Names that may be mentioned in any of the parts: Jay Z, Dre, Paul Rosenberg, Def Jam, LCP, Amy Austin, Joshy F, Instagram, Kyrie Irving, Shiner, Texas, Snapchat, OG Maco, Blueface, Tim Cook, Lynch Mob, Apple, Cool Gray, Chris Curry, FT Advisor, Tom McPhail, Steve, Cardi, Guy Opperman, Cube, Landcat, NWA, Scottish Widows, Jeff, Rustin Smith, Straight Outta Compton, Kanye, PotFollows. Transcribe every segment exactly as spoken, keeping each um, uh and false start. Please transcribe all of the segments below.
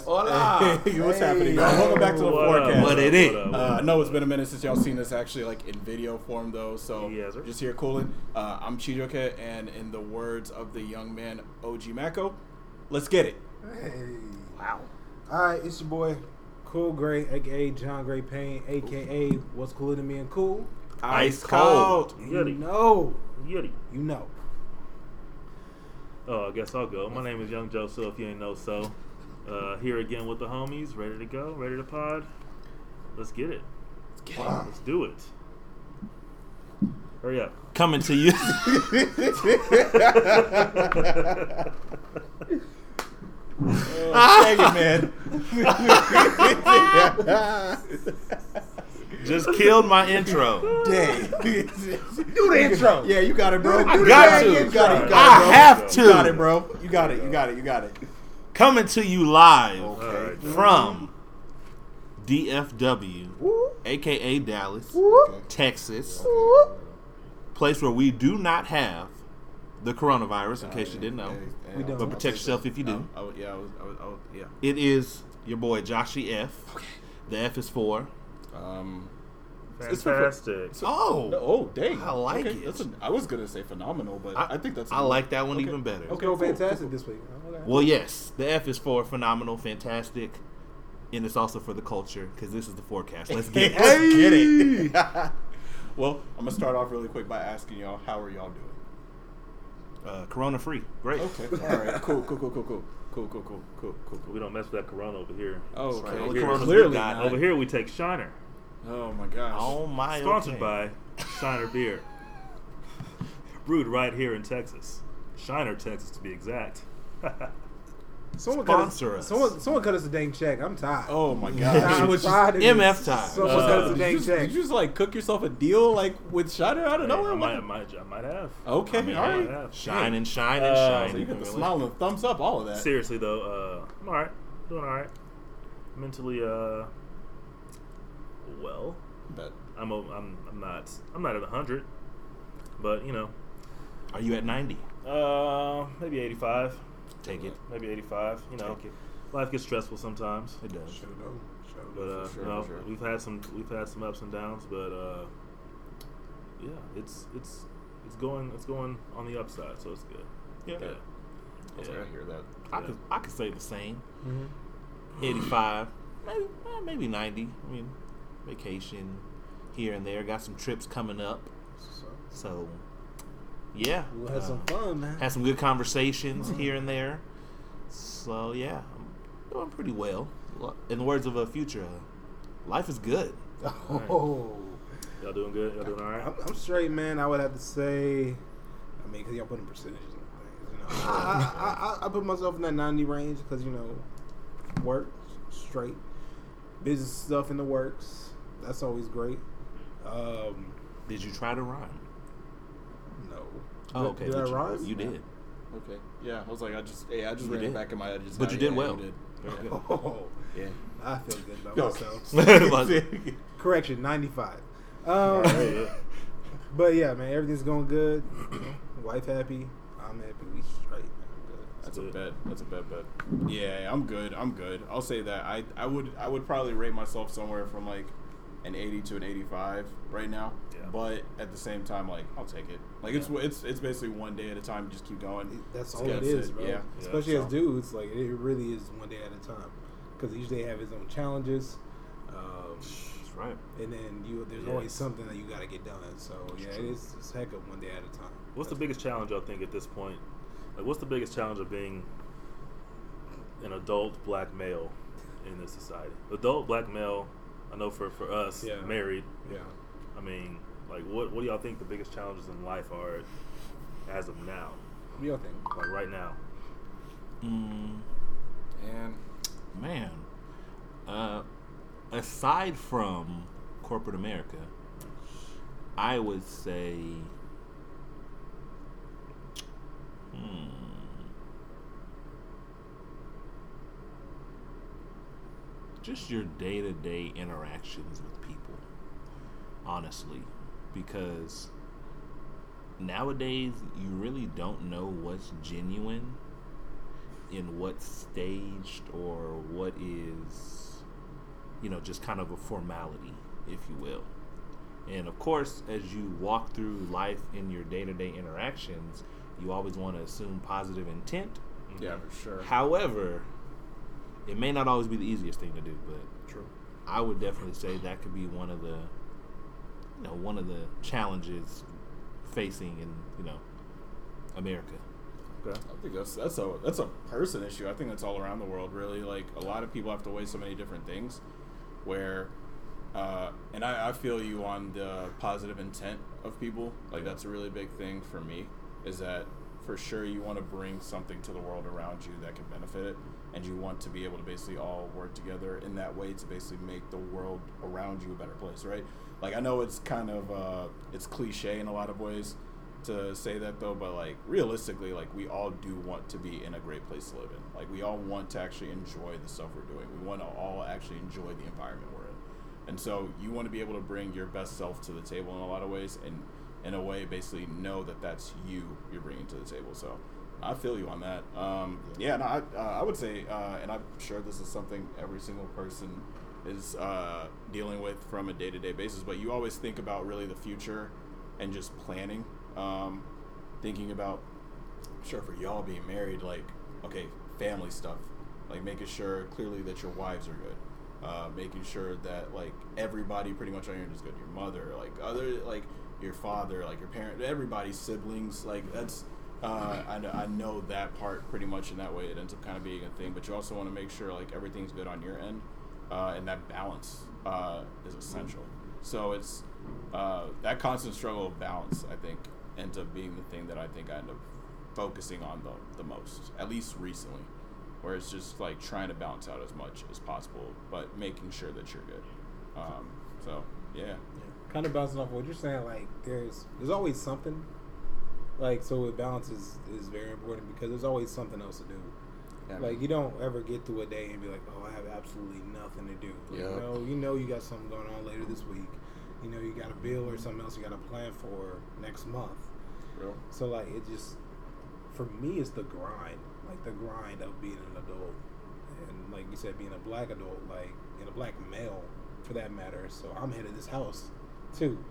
Forecast. Hola. Hey, what's hey. happening, y'all? Welcome back to the what Forecast. Up? What it is? Uh, I know it's been a minute since y'all seen us actually like in video form though, so yes, just here cooling. Uh, I'm Chijioke, and in the words of the young man O G Maco, let's get it. Hey. Wow. All right, it's your boy Cool Gray, aka John Gray Payne, aka What's Cooler Than Me and Cool? Ice, Ice cold. cold. You know. Yeti. You know. Oh, I guess I'll go. My name is Young Joe, so if you ain't know so. Uh, here again with the homies, ready to go, ready to pod. Let's get it. Let's get wow. it. Let's do it. Hurry up. Coming to you. Oh, dang it, man. Just killed my intro. Dang. Do the intro. Yeah, you got it, bro. I got to. You got it, I have to. You got it, bro. You got it. You got it. You got it. Coming to you live okay. from D F W, Woo. aka Dallas, Woo. Texas, Woo. place where we do not have the coronavirus, in case you didn't know. We don't. But protect yourself if you do. No, I would, yeah, I would, I would, I would, yeah. It is your boy Joshy F. Okay. The F is for. Um, Fantastic. It's, it's, oh, oh, dang! I like okay. it. A, I was gonna say phenomenal, but I, I think that's. I cool. like that one okay. even better. Okay, go okay, cool, fantastic cool. this week. Okay. Well, yes, the F is for phenomenal, fantastic, and it's also for the culture because this is the forecast. Let's get it. Let's get it. Well, I'm gonna start off really quick by asking y'all, how are y'all doing? Uh, corona free. Great. Okay. All right. Cool. Cool. Cool. Cool. Cool. Cool, cool, cool, cool, cool, cool. We don't mess with that Corona over here. Oh, okay. Right. Over, here, clearly not. over here we take Shiner. Oh my gosh. Oh my. Sponsored okay. by Shiner Beer. Brewed right here in Texas, Shiner, Texas to be exact. Someone Sponsor cut us. us. Someone, someone cut us a dang check. I'm tired. Oh my gosh. I'm tired. M F time. Someone uh, cut us a dang did you, check. Did you just like cook yourself a deal like with Shiner? I don't hey, know. I might, I, might, I might have. Okay. I mean, all I right. Have. Shine and shine and uh, shine. So you got the really smile and thumbs up, all of that. Seriously though, uh, I'm all right. Doing all right. Mentally, uh, well, but I'm a, I'm I'm not I'm not at one hundred, but you know, are you at ninety? Uh, maybe eighty-five. Take it. Maybe eighty-five. You know, life gets stressful sometimes. It does. Sure do. Sure do. But uh, sure, no, sure. we've had some we've had some ups and downs, but uh, yeah, it's it's it's going it's going on the upside, so it's good. Yeah. yeah. I yeah. hear that. I yeah. could I could say the same. Mm-hmm. eighty-five, maybe maybe ninety. I mean, vacation here and there. Got some trips coming up. So. Yeah. We we'll had uh, some fun, man. Had some good conversations mm-hmm. here and there. So, yeah. I'm doing pretty well. In the words of a future, uh, life is good. Oh. Right. Y'all doing good? Y'all doing all right? I'm, I'm straight, man. I would have to say, I mean, because y'all putting percentages on things. You know? I, I, I, I put myself in that ninety range because, you know, work, straight. Business stuff in the works. That's always great. Um, Did you try to rhyme? Oh, okay. Did I rhyme? You did. Okay. Yeah, I was like, I just, yeah, I just read it back in my head. But you did well. Oh, yeah. I feel good about myself. Correction, ninety-five. Um, but yeah, man, everything's going good. Wife happy. I'm happy. We straight. That's a bet. That's a bet. Bet. Yeah, I'm good. I'm good. I'll say that. I, I would, I would probably rate myself somewhere from like an eighty to an eighty-five right now, yeah. but at the same time, like I'll take it. Like yeah. it's it's it's basically one day at a time. Just keep going. That's all it is, it. Bro. Yeah. Especially yeah, so. as dudes, like it really is one day at a time, because each day have his own challenges. Um, That's right. And then you there's yeah. always something that you got to get done. So That's yeah, true. it is it's heck of one day at a time. What's That's the biggest cool. challenge I think at this point? Like, what's the biggest challenge of being an adult black male in this society? Adult black male. I know for, for us, yeah. married. Yeah. I mean, like, what what do y'all think the biggest challenges in life are as of now? What do y'all think? Like, right now. Mm. And, man, uh, aside from corporate America, I would say, hmm. just your day-to-day interactions with people, honestly, because nowadays you really don't know what's genuine in what's staged or what is, you know, just kind of a formality, if you will. And of course, as you walk through life in your day-to-day interactions, you always want to assume positive intent. Yeah, for sure. However, it may not always be the easiest thing to do, but true. I would definitely say that could be one of the, you know, one of the challenges facing in, you know, America. Okay. I think that's that's a that's a person issue. I think that's all around the world, really. Like, a lot of people have to weigh so many different things, where, uh, and I, I feel you on the positive intent of people. Like, that's a really big thing for me. Is that for sure you want to bring something to the world around you that can benefit it, and you want to be able to basically all work together in that way to basically make the world around you a better place, right? Like, I know it's kind of uh, it's cliche in a lot of ways to say that, though, but, like, realistically, like, we all do want to be in a great place to live in. Like, we all want to actually enjoy the stuff we're doing. We want to all actually enjoy the environment we're in. And so you want to be able to bring your best self to the table in a lot of ways, and in a way basically know that that's you you're bringing to the table. So I feel you on that. Um, yeah, no, I, uh, I would say, uh, and I'm sure this is something every single person is uh, dealing with from a day-to-day basis, but you always think about really the future and just planning. Um, thinking about, I'm sure for y'all being married, like, okay, family stuff, like making sure clearly that your wives are good. Uh, making sure that, like, everybody pretty much on here is good. Your mother, like other, like your father, like your parent, everybody's siblings, like that's, uh, I know, I know that part pretty much in that way. It ends up kind of being a thing, but you also want to make sure, like, everything's good on your end. Uh, and that balance, uh, is essential. So it's, uh, that constant struggle of balance, I think, ends up being the thing that I think I end up focusing on the, the most, at least recently, where it's just like trying to balance out as much as possible, but making sure that you're good. Um, so yeah. yeah, kind of bouncing off what you're saying, like there's there's always something. Like, so with balance is, is very important because there's always something else to do. Yeah. Like, you don't ever get through a day and be like, oh, I have absolutely nothing to do. Like, yeah. You know, you know you got something going on later this week. You know you got a bill or something else you got to plan for next month. Real. So, like, it just, for me, it's the grind. Like, the grind of being an adult. And, like you said, being a black adult, like, and a black male, for that matter. So, I'm head of this house, too.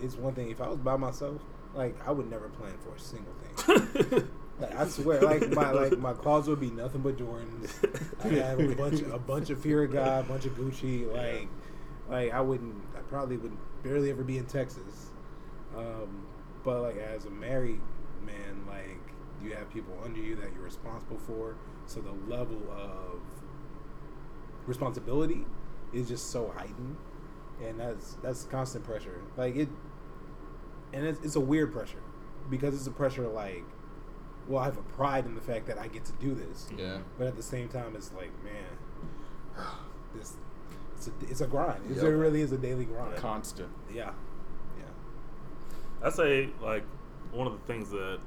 It's one thing, if I was by myself, like, I would never plan for a single thing. Like, I swear, like, my like my closet would be nothing but Jordans. I have a bunch, a bunch of Fear of God, a bunch of Gucci. Like, like I wouldn't, I probably would barely ever be in Texas. Um, but, like, as a married man, like, you have people under you that you're responsible for, so the level of responsibility is just so heightened, and that's that's constant pressure. Like, it, and it's, it's a weird pressure, because it's a pressure like, well, I have a pride in the fact that I get to do this, yeah. But at the same time, it's like, man, this it's a, it's a grind. Yep. It really is a daily grind. Constant. Yeah, yeah. I say, like, one of the things that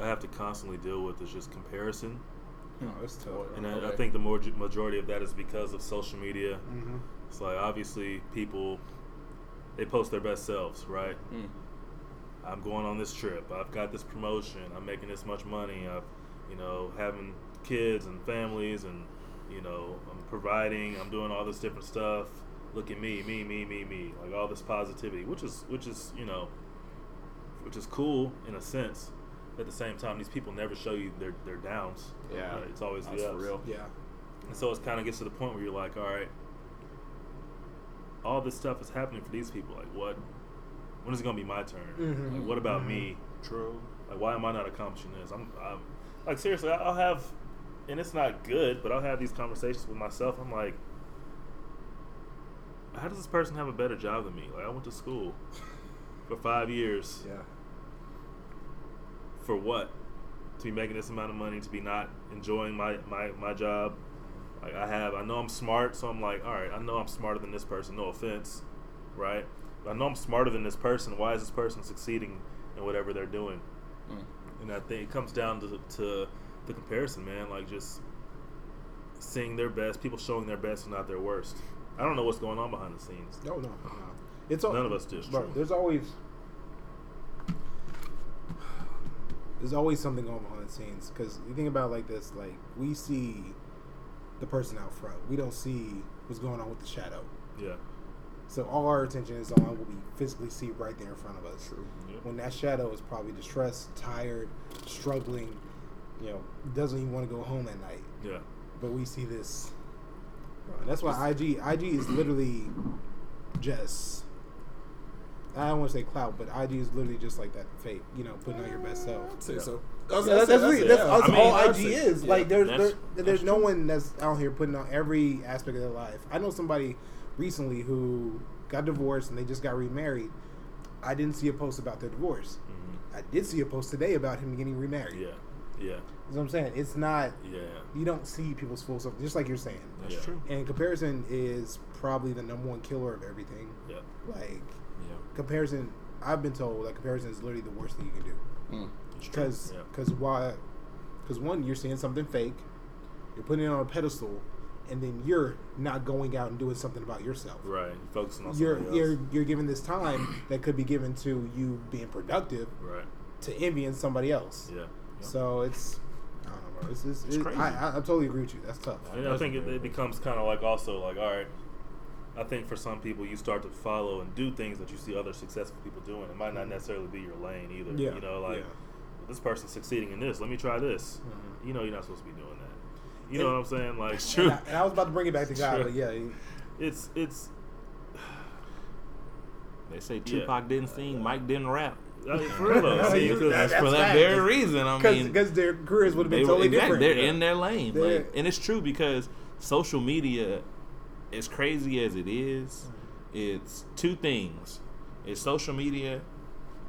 I have to constantly deal with is just comparison. No, it's tough. And I, okay. I think the more, majority of that is because of social media. Mm-hmm. It's like, obviously, people, they post their best selves, right? Mm. I'm going on this trip. I've got this promotion. I'm making this much money. I've, you know, having kids and families, and, you know, I'm providing. I'm doing all this different stuff. Look at me, me, me, me, me. Like, all this positivity, which is, which is, you know, which is cool in a sense. At the same time, these people never show you their, their downs. Yeah, right? It's always the ups. Real. Yeah, and so it kind of gets to the point where you're like, all right, all this stuff is happening for these people. Like, what? When is it gonna be my turn? Mm-hmm. Like, what about mm-hmm. me? True. Like, why am I not accomplishing this? I'm, I'm like, seriously, I'll have, and it's not good, but I'll have these conversations with myself. I'm like, how does this person have a better job than me? Like, I went to school for five years. Yeah. For what? To be making this amount of money, to be not enjoying my, my, my job. Like, I have, I know I'm smart, so I'm like, all right, I know I'm smarter than this person, no offense, right? But I know I'm smarter than this person. Why is this person succeeding in whatever they're doing? Mm. And I think it comes down to, to the comparison, man. Like, just seeing their best, people showing their best and not their worst. I don't know what's going on behind the scenes. No, no, no. It's all, none of us do. There's always... There's always something going on in scenes, because you think about it like this, like, we see the person out front. We don't see what's going on with the shadow. Yeah. So all our attention is on what we physically see right there in front of us. True. Yeah. When that shadow is probably distressed, tired, struggling, you know, doesn't even want to go home at night. Yeah. But we see this. Right. That's why I G, I G is literally just, I don't want to say clout, but I G is literally just like that fake, you know, putting on your best self. I'd say yeah. so. That's, yeah, that's, that's, that's, that's, that's I mean, all I G say, is. Yeah. Like, there's there, there's no true. one that's out here putting on every aspect of their life. I know somebody recently who got divorced and they just got remarried. I didn't see a post about their divorce. Mm-hmm. I did see a post today about him getting remarried. Yeah, yeah. You know what I'm saying? It's not, yeah. you don't see people's full self, just like you're saying. That's yeah. true. And comparison is probably the number one killer of everything. Yeah. Like, yeah. comparison, I've been told that comparison is literally the worst thing you can do. Mm. Because yeah. why? Because one, you're seeing something fake, you're putting it on a pedestal, and then you're not going out and doing something about yourself. Right, focusing on you're else. you're you're giving this time that could be given to you being productive, right, to envying somebody else. Yeah. yeah. So it's I don't know. It's, it's, it's, it's crazy. I, I, I totally agree with you. That's tough. I, mean, I think it, it becomes kind of like also like all right. I think for some people, you start to follow and do things that you see other successful people doing. It might not necessarily be your lane either. Yeah. You know, like. Yeah. This person's succeeding in this. Let me try this. Mm-hmm. You know, you're not supposed to be doing that. You and, know what I'm saying? Like, and true. I, and I was about to bring it back to God, true. but yeah, he, it's it's. They say Tupac yeah. didn't sing, Mike didn't rap. I mean, for real, though. See, that, that's for that right. very reason. I Cause, mean, because their careers would have been they, totally exactly, different. They're yeah. in their lane, like, and it's true because social media, as crazy as it is, it's two things. It's social media,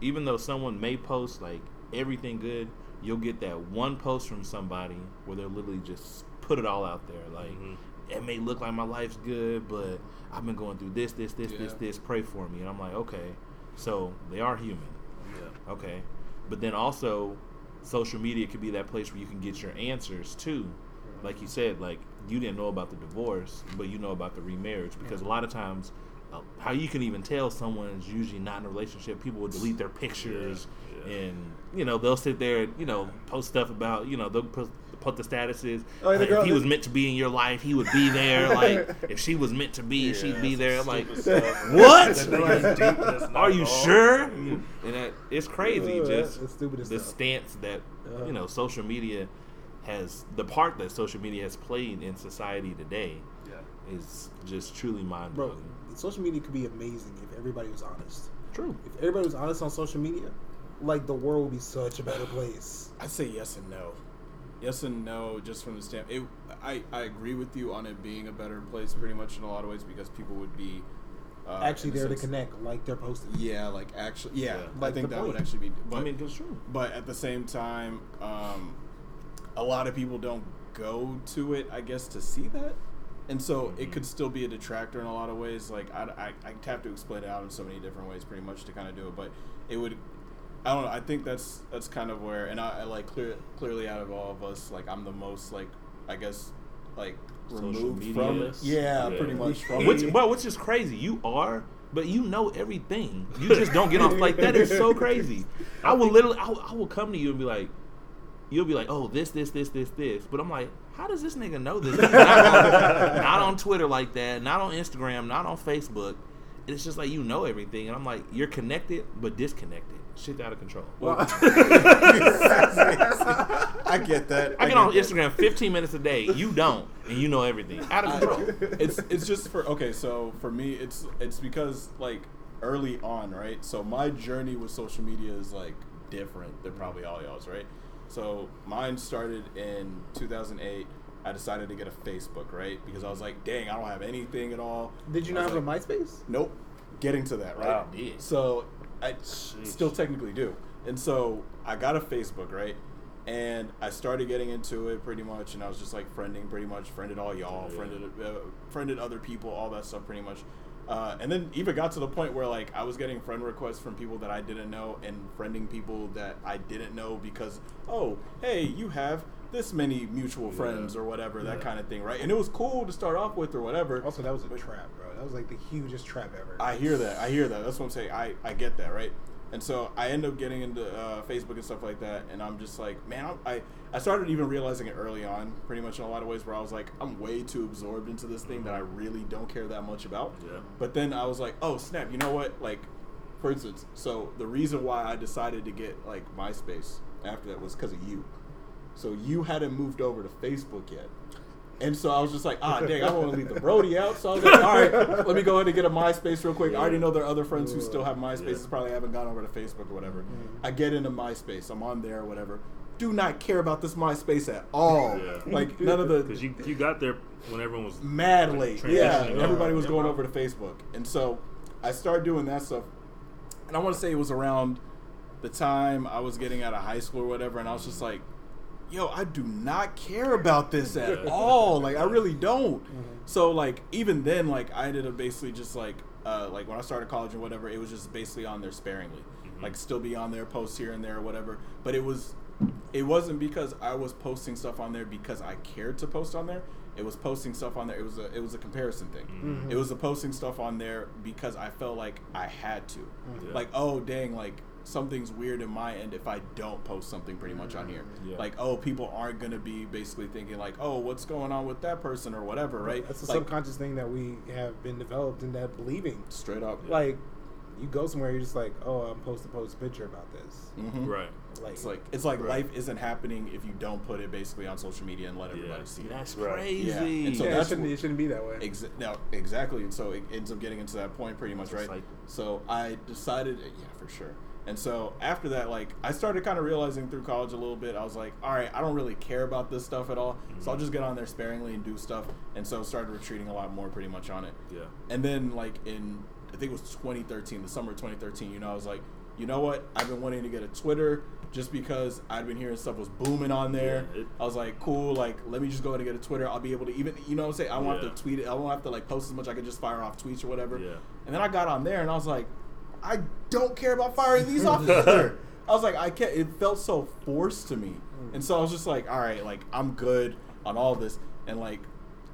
even though someone may post like. Everything good, you'll get that one post from somebody where they'll literally just put it all out there. Like, mm-hmm. it may look like my life's good, but I've been going through this, this, this, yeah. this, this, pray for me. And I'm like, okay, so they are human. Yeah. Okay. But then also, social media could be that place where you can get your answers too. Yeah. Like you said, like, you didn't know about the divorce, but you know about the remarriage because yeah. a lot of times, uh, how you can even tell someone's usually not in a relationship, people will delete their pictures. Yeah. And, you know, they'll sit there and, you know, post stuff about, you know, they'll post, post the statuses. Oh, like, the if he was meant to be in your life, he would be there. Like, if she was meant to be, yeah, she'd be there. Like, what? Deep, Are you sure? And that, it's crazy yeah, just that's the, the stance that, uh-huh. you know, social media has, the part that social media has played in society today yeah. is just truly mind-blowing. Bro, social media could be amazing if everybody was honest. True. If everybody was honest on social media, like, the world would be such a better place. I say yes and no. Yes and no, just from the standpoint. I, I agree with you on it being a better place pretty much in a lot of ways because people would be... Uh, actually there to connect, like they're posting. Yeah, like, actually... Yeah, yeah. Like I think that point. would actually be... But, I mean, that's true. But at the same time, um, a lot of people don't go to it, I guess, to see that. And so mm-hmm. it could still be a detractor in a lot of ways. Like, I, I, I have to explain it out in so many different ways pretty much to kind of do it, but it would... I don't know. I think that's that's kind of where, and I, I like clear, clearly out of all of us, like I'm the most like I guess like removed from it. Yeah, yeah, pretty much. From which, well, which is crazy. You are, but you know everything. You just don't get off. Like that is so crazy. I will literally, I will, I will come to you and be like, you'll be like, oh, this, this, this, this, this. But I'm like, how does this nigga know this? Not on, not on Twitter like that. Not on Instagram. Not on Facebook. It's just like you know everything, and I'm like, you're connected but disconnected. Shit's out of control. Well, I get that. I, I get, get on that. Instagram fifteen minutes a day. You don't, and you know everything. Out of control. I, it's it's just for okay. So for me, it's it's because like early on, right? So my journey with social media is like different than probably all y'all's, right? So mine started in two thousand eight. I decided to get a Facebook, right? Because I was like, dang, I don't have anything at all. Did you not have like, a MySpace? Nope. Getting to that, right? Wow. Yeah. So I Jeez. still technically do. And so I got a Facebook, right? And I started getting into it pretty much, and I was just like friending pretty much, friended all y'all, yeah. friended uh, friended other people, all that stuff pretty much. Uh, and then even got to the point where like I was getting friend requests from people that I didn't know and friending people that I didn't know because, oh, hey, you have... this many mutual friends yeah. or whatever, yeah. that kind of thing, right? And it was cool to start off with or whatever. Also, that was a trap, bro. That was like the hugest trap ever. I hear that. I hear that. That's what I'm saying. I, I get that, right? And so I end up getting into uh, Facebook and stuff like that, and I'm just like, man, I I started even realizing it early on, pretty much in a lot of ways, where I was like, I'm way too absorbed into this thing that I really don't care that much about. Yeah. But then I was like, oh, snap, you know what? Like, for instance, so the reason why I decided to get, like, MySpace after that was because of you. So you hadn't moved over to Facebook yet. And so I was just like, ah, dang, I don't want to leave the Brody out. So I was like, all right, let me go ahead and get a MySpace real quick. Yeah. I already know there are other friends who still have MySpaces, yeah. probably haven't gone over to Facebook or whatever. Mm-hmm. I get into MySpace. I'm on there or whatever. Do not care about this MySpace at all. Yeah. Like, none of the... Because you, you got there when everyone was... Mad late. Like, yeah, over. Everybody was yeah. going over to Facebook. And so I started doing that stuff. And I want to say it was around the time I was getting out of high school or whatever, and I was just like, yo, I do not care about this at all. Like, I really don't. Mm-hmm. So, like, even then, like, I ended up basically just, like, uh, like when I started college and whatever, it was just basically on there sparingly. Mm-hmm. Like, still be on there, post here and there or whatever. But it, was, it wasn't because I was posting stuff on there because I cared to post on there. It was posting stuff on there. It was a, it was a comparison thing. Mm-hmm. It was a posting stuff on there because I felt like I had to. Mm-hmm. Like, oh, dang, like, something's weird in my end if I don't post something pretty much on here. Yeah. Like, oh, people aren't going to be basically thinking like, oh, what's going on with that person or whatever, right? That's a like, subconscious thing that we have been developed in that believing. Straight up. Yeah. Like, you go somewhere, you're just like, oh, I'm supposed to post a picture about this. Mm-hmm. Right. Like, it's like, it's like right. life isn't happening if you don't put it basically on social media and let everybody yeah. see it. That's right. crazy. Yeah. And so yeah, that's it, shouldn't, it shouldn't be that way. Exa- no, exactly. And so it ends up getting into that point pretty much, right? Like, so I decided, yeah, for sure. And so after that, like, I started kind of realizing through college a little bit, I was like, all right, I don't really care about this stuff at all. Mm-hmm. So I'll just get on there sparingly and do stuff. And so I started retreating a lot more pretty much on it. Yeah. And then, like, in, I think it was twenty thirteen, the summer of twenty thirteen, you know, I was like, you know what? I've been wanting to get a Twitter just because I'd been hearing stuff was booming on there. Yeah, it, I was like, cool, like, let me just go ahead and get a Twitter. I'll be able to even, you know what I'm saying? I won't yeah. have to tweet it. I won't have to, like, post as much. I can just fire off tweets or whatever. Yeah. And then I got on there and I was like, I don't care about firing these off either. I was like, I can't. It felt so forced to me. And so I was just like, all right, like, I'm good on all this. And, like,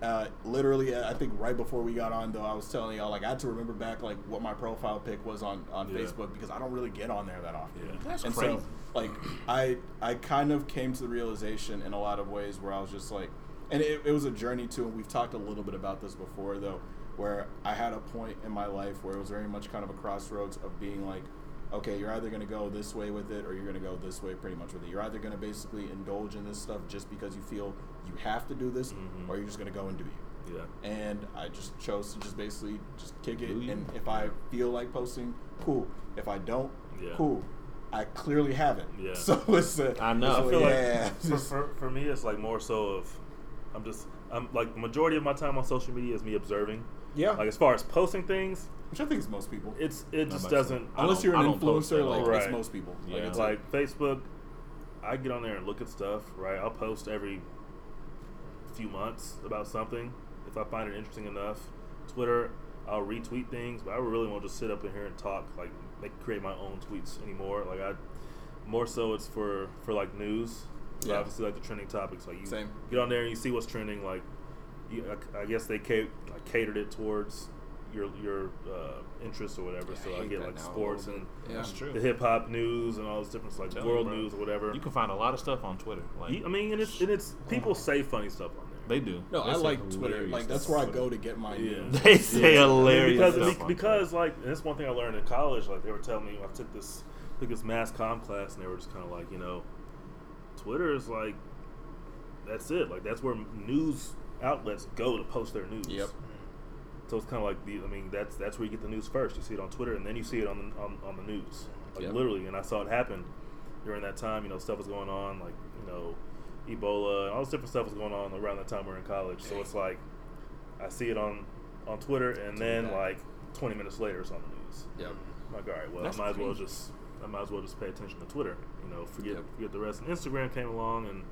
uh, literally, I think right before we got on, though, I was telling y'all, like, I had to remember back, like, what my profile pic was on, on yeah. Facebook because I don't really get on there that often. Yeah. That's and crazy. So, like, I, I kind of came to the realization in a lot of ways where I was just like, and it, it was a journey, too, and we've talked a little bit about this before, though, where I had a point in my life where it was very much kind of a crossroads of being like, okay, you're either going to go this way with it or you're going to go this way pretty much with it. You're either going to basically indulge in this stuff just because you feel you have to do this mm-hmm. or you're just going to go and do it. Yeah. And I just chose to just basically just kick it. And if I feel like posting, cool. If I don't, yeah. cool. I clearly haven't. Yeah. So it's a, I know. So I feel yeah. like for, for, for me, it's like more so of I'm just, I'm like the majority of my time on social media is me observing. Yeah. Like, as far as posting things. Which I think is most people. It's It just doesn't. Unless you're an influencer, like, right. it's most people. Yeah. Like, it's like, Facebook, I get on there and look at stuff, right? I'll post every few months about something if I find it interesting enough. Twitter, I'll retweet things, but I really won't just sit up in here and talk, like, like create my own tweets anymore. Like, I, more so it's for, for like, news. So yeah. Obviously, like, the trending topics. Like, you Same. Get on there and you see what's trending, like, You, I, I guess they ca- like catered it towards your your uh, interests or whatever. Yeah, so I, I get like sports and yeah. the hip hop news and all those different like world news or whatever. You can find a lot of stuff on Twitter. Like, you, I mean, and it's and it's people say funny stuff on there. They do. No, they I like Twitter. Like that's where I go to get my news. Yeah. They say yeah. hilarious because stuff because, because like and that's one thing I learned in college. Like they were telling me I took this I took this mass comm class and they were just kind of like you know, Twitter is like that's it. Like that's where news. Outlets go to post their news. Yep. So it's kind of like the. I mean, that's that's where you get the news first. You see it on Twitter, and then you see it on the, on, on the news, like yep. literally. And I saw it happen during that time. You know, stuff was going on, like you know, Ebola, and all this different stuff was going on around that time we were in college. So it's like, I see it on, on Twitter, and then like twenty minutes later, it's on the news. Yep. I'm like, all right, well, that's I might crazy. as well just, I might as well just pay attention to Twitter. You know, forget yep. forget the rest. And Instagram came along, and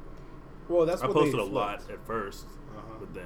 well, that's I what posted a lot at first. Uh-huh. But then,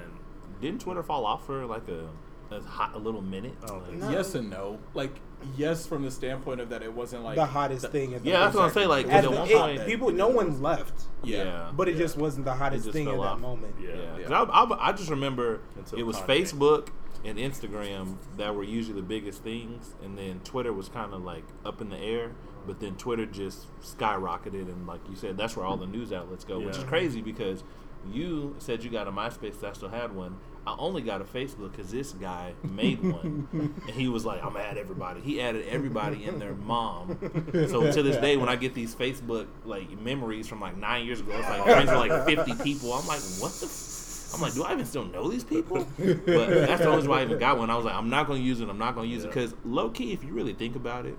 didn't Twitter fall off for like a a, hot, a little minute? Oh, no. Yes and no. Like yes, from the standpoint of that, it wasn't like the hottest the, thing. At the yeah, that's what I'm saying. Like at the, one it, point, people, no one left. Yeah, yeah. But it yeah. just wasn't the hottest thing at that off. moment. Yeah, yeah. yeah. I, I, I just remember Until it was Kanye. Facebook. and Instagram that were usually the biggest things, and then Twitter was kind of like up in the air, but then Twitter just skyrocketed, and like you said, that's where all the news outlets go, yeah. which is crazy because you said you got a MySpace that I still had one. I only got a Facebook because this guy made one, and he was like, I'm going to add everybody. He added everybody and their mom. So to this day, when I get these Facebook like memories from like nine years ago, it's like friends with like fifty people. I'm like, what the f-? I'm like, do I even still know these people? But that's the only reason why I even got one. I was like, I'm not going to use it. I'm not going to use yeah. it. Because low-key, if you really think about it,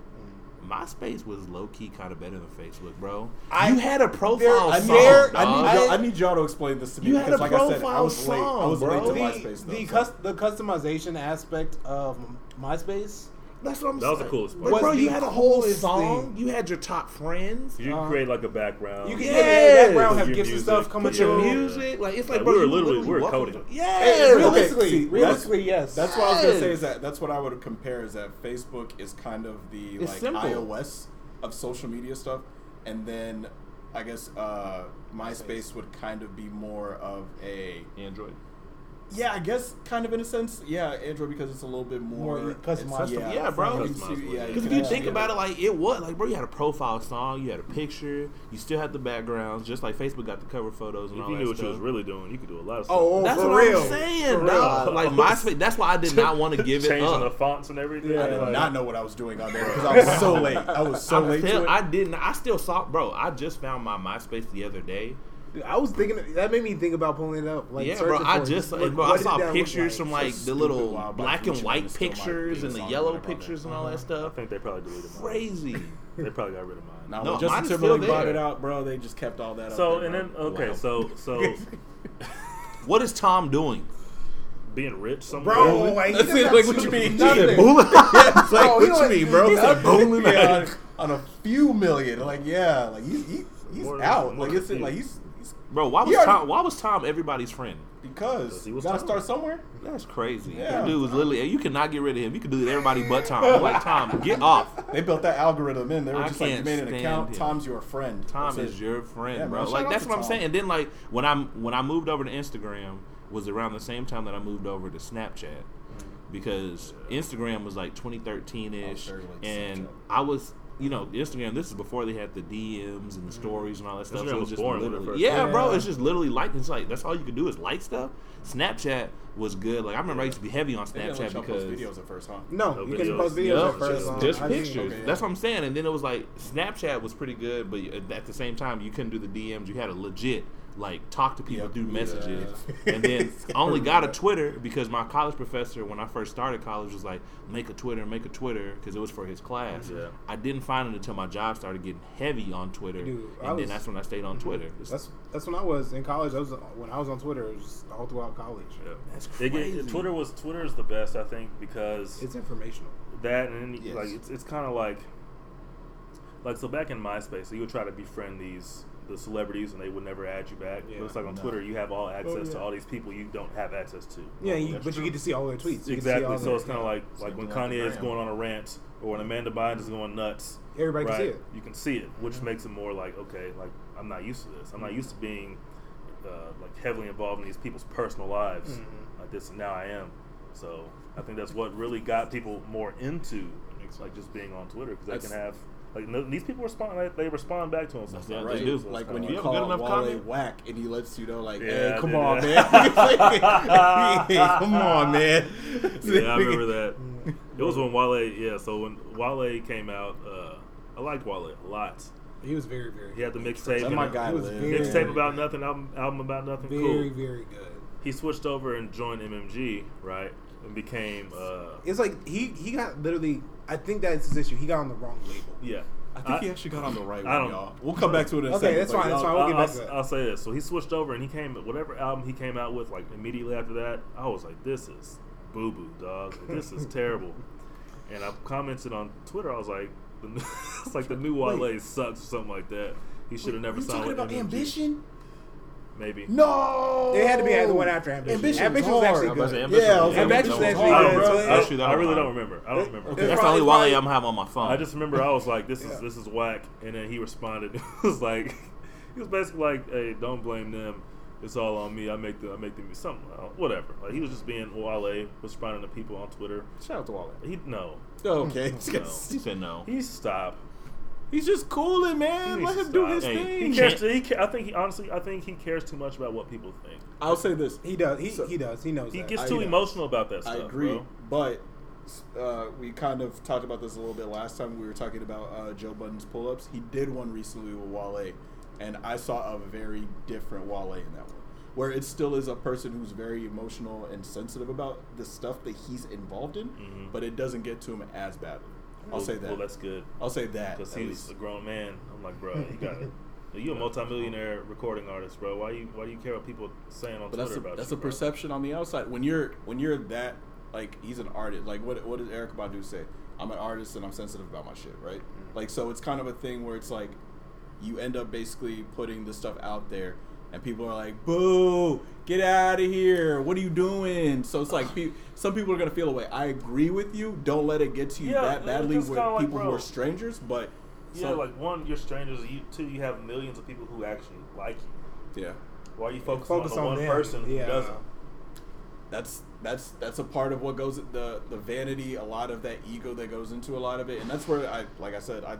MySpace was low-key kind of better than Facebook, bro. I, you had a profile there, song, there, I, need y'all, I need y'all to explain this to me. You because, like I said, I was song, late. I was bro. late to MySpace, though. The, so. the customization aspect of MySpace... That's what I'm that saying. That was the coolest part. But bro, you had a whole song. Thing. You had your top friends. You um, create like a background. You can yes. create a background, have your gifts music, and stuff, come with yeah. your music. Like it's like, like bro, we were literally, literally we were coding. Yeah, realistically, okay. See, realistically, yes. That's yes. what I was gonna say. Is that that's what I would compare. Is that Facebook is kind of the it's like simple. iOS of social media stuff, and then I guess uh, MySpace would kind of be more of a Android. Yeah, I guess kind of in a sense. Yeah, Android because it's a little bit more, more customized. Yeah, yeah, bro. Because yeah, if you think about it, like it was like, bro, you had a profile song, you had a picture, you still had the backgrounds, just like Facebook got the cover photos and if all that stuff. If you knew what stuff. you was really doing, you could do a lot of stuff. Oh, oh that's for what real. I'm saying, for dog. Real. Like MySpace. That's why I did not want to give it up. Changing the fonts and everything. Yeah, I did like, not know what I was doing on there because I was so late. I was so I late. Tell, to it. I didn't. I still saw, bro. I just found my MySpace the other day. Dude, I was thinking that made me think about pulling it up. Like, yeah, bro. I just like, bro, I saw pictures like from like the little black and white pictures and the yellow pictures and all that stuff. I think they probably deleted mine. Crazy. They probably got rid of mine. No, no Justin Timberlake brought it out, bro. They just kept all that. So up there, and then okay, wow. so so what is Tom doing? Being rich, somewhere. Bro, like, that's it, like what you mean? Nothing. It's like what you mean, bro? He's bowling on a few million. Like yeah, like he's he's out. Like it's like he's. Bro, why was Tom, why was Tom everybody's friend? Because you gotta start somewhere. That's crazy. Yeah. That dude was literally, you cannot get rid of him. You could do it everybody but Tom. I'm like, Tom, get off. They built that algorithm in. They were I just like, you made an account. Him. Tom's your friend. Tom that's is it. your friend, yeah, bro. Man, like that's what Tom. I'm saying. And then like when I when I moved over to Instagram was around the same time that I moved over to Snapchat because Instagram was like twenty thirteen ish, oh, like and Snapchat. I was. You know, Instagram, this is before they had the D Ms and the stories and all that stuff. Instagram so it was, was just boring literally, yeah, yeah, bro, it's just literally like, it's like, that's all you can do is like stuff. Snapchat was good. Like, I remember yeah. I used to be heavy on Snapchat because... You post videos at first, huh? No, no you couldn't post videos no, at first. Just, just pictures. Think, okay, yeah. That's what I'm saying. And then it was like, Snapchat was pretty good, but at the same time, you couldn't do the D Ms. You had a legit... like talk to people yep. through messages yeah. and then I only got a Twitter because my college professor when I first started college was like make a Twitter make a Twitter because it was for his class yeah. I didn't find it until my job started getting heavy on Twitter Dude, and was, then that's when I stayed on Twitter that's that's when I was in college I was when I was on Twitter it was just all throughout college yeah. That's crazy get, Twitter was Twitter is the best I think because it's informational that and then, yes. like it's, it's kind of like like so back in MySpace so you would try to befriend these the celebrities and they would never add you back. Yeah, it's like on no. Twitter, you have all access oh, yeah. to all these people you don't have access to. Yeah, you, but true. you get to see all their tweets. You exactly. So their, it's kind of yeah. like like so when Kanye is going on a rant or when Amanda Bynes is going nuts. Everybody right, can see it. You can see it, which mm-hmm. makes it more like okay, like I'm not used to this. I'm mm-hmm. not used to being uh, like heavily involved in these people's personal lives mm-hmm. like this. And now I am. So I think that's what really got people more into like just being on Twitter because they can have. Like no, these people respond, like, they respond back to him. That's right. They do. So like when you, you call Wale Whack and he lets you know, like, yeah, hey, come on, man. hey, come on, man. Yeah, I remember that. It was when Wale, yeah. So when Wale came out, uh, I liked Wale a lot. He was very, very. He had the mixtape. Oh my god, mixtape about nothing, album, album about nothing. Very, cool. Very, very good. He switched over and joined M M G, right? And became. Uh, it's like he he got literally. I think that's his issue. He got on the wrong label. Yeah. I think I, he actually got on the right one, y'all. We'll come back to it in a okay, second. Okay, that's fine. That's fine. We'll I'll, get back I'll, to that. I'll say this. So he switched over, and he came – whatever album he came out with, like, immediately after that, I was like, this is boo-boo, dog. This is terrible. And I commented on Twitter. I was like, it's like the new Wale Wait. sucks or something like that. He should have never signed with M G. Are you talking about Ambition? Maybe. No! It had to be the one after Ambition. Ambition, Ambition was, was actually good. Ambition yeah, was Ambition was actually good. I, I really don't remember. I don't remember. Okay. That's the only Wale I'm having on my phone. I just remember I was like, this is yeah. this is whack. And then he responded. It was like, he was basically like, hey, don't blame them. it's all on me. I make the I make the something whatever. Like he was just being Wale, responding to people on Twitter. Shout out to Wale. He no. Oh, okay. No. He said no. He stopped. He's just cooling, man. Let him stop. do his hey, thing. He cares. He, I think he honestly. I think he cares too much about what people think. I'll say this. He does. He so, he does. He knows. He that. gets too I, he emotional does. about that stuff. I agree. Bro. But uh, we kind of talked about this a little bit last time. We were talking about uh, Joe Budden's pull-ups. He did one recently with Wale, and I saw a very different Wale in that one, where it still is a person who's very emotional and sensitive about the stuff that he's involved in, mm-hmm. but it doesn't get to him as badly. I'll well, say that. Well, that's good. I'll say that. Because he's least. a grown man. I'm like, bro, you got it. You a multimillionaire recording artist, bro. Why you Why do you care what people saying on but Twitter that's a, about that's you? That's a bro? perception on the outside. When you're When you're that, like, he's an artist. Like, what What does Eric Badu say? I'm an artist and I'm sensitive about my shit, right? Mm-hmm. Like, so it's kind of a thing where it's like, you end up basically putting this stuff out there, and people are like, "Boo! Get out of here! What are you doing?" So it's like pe- some people are gonna feel away. I agree with you. Don't let it get to you yeah, that badly with people like, bro, who are strangers. But yeah, so, like one, you're strangers. You, two, you have millions of people who actually like you. Yeah. Why are you focusing Focus on, on one them. person yeah. who doesn't? That's that's that's a part of what goes the the vanity. A lot of that ego that goes into a lot of it, and that's where I, like I said, I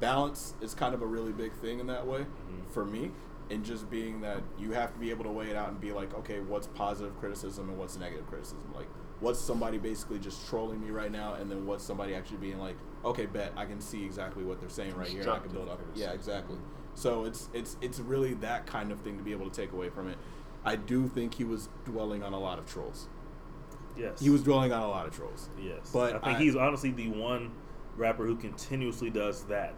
balance is kind of a really big thing in that way mm-hmm. for me. And just being that you have to be able to weigh it out and be like, okay, what's positive criticism and what's negative criticism? Like, what's somebody basically just trolling me right now, and then what's somebody actually being like, okay, bet I can see exactly what they're saying right here. And I can build up. Yeah, exactly. So it's it's it's really that kind of thing to be able to take away from it. I do think he was dwelling on a lot of trolls. Yes, he was dwelling on a lot of trolls. Yes, but I think I, he's honestly the one rapper who continuously does that.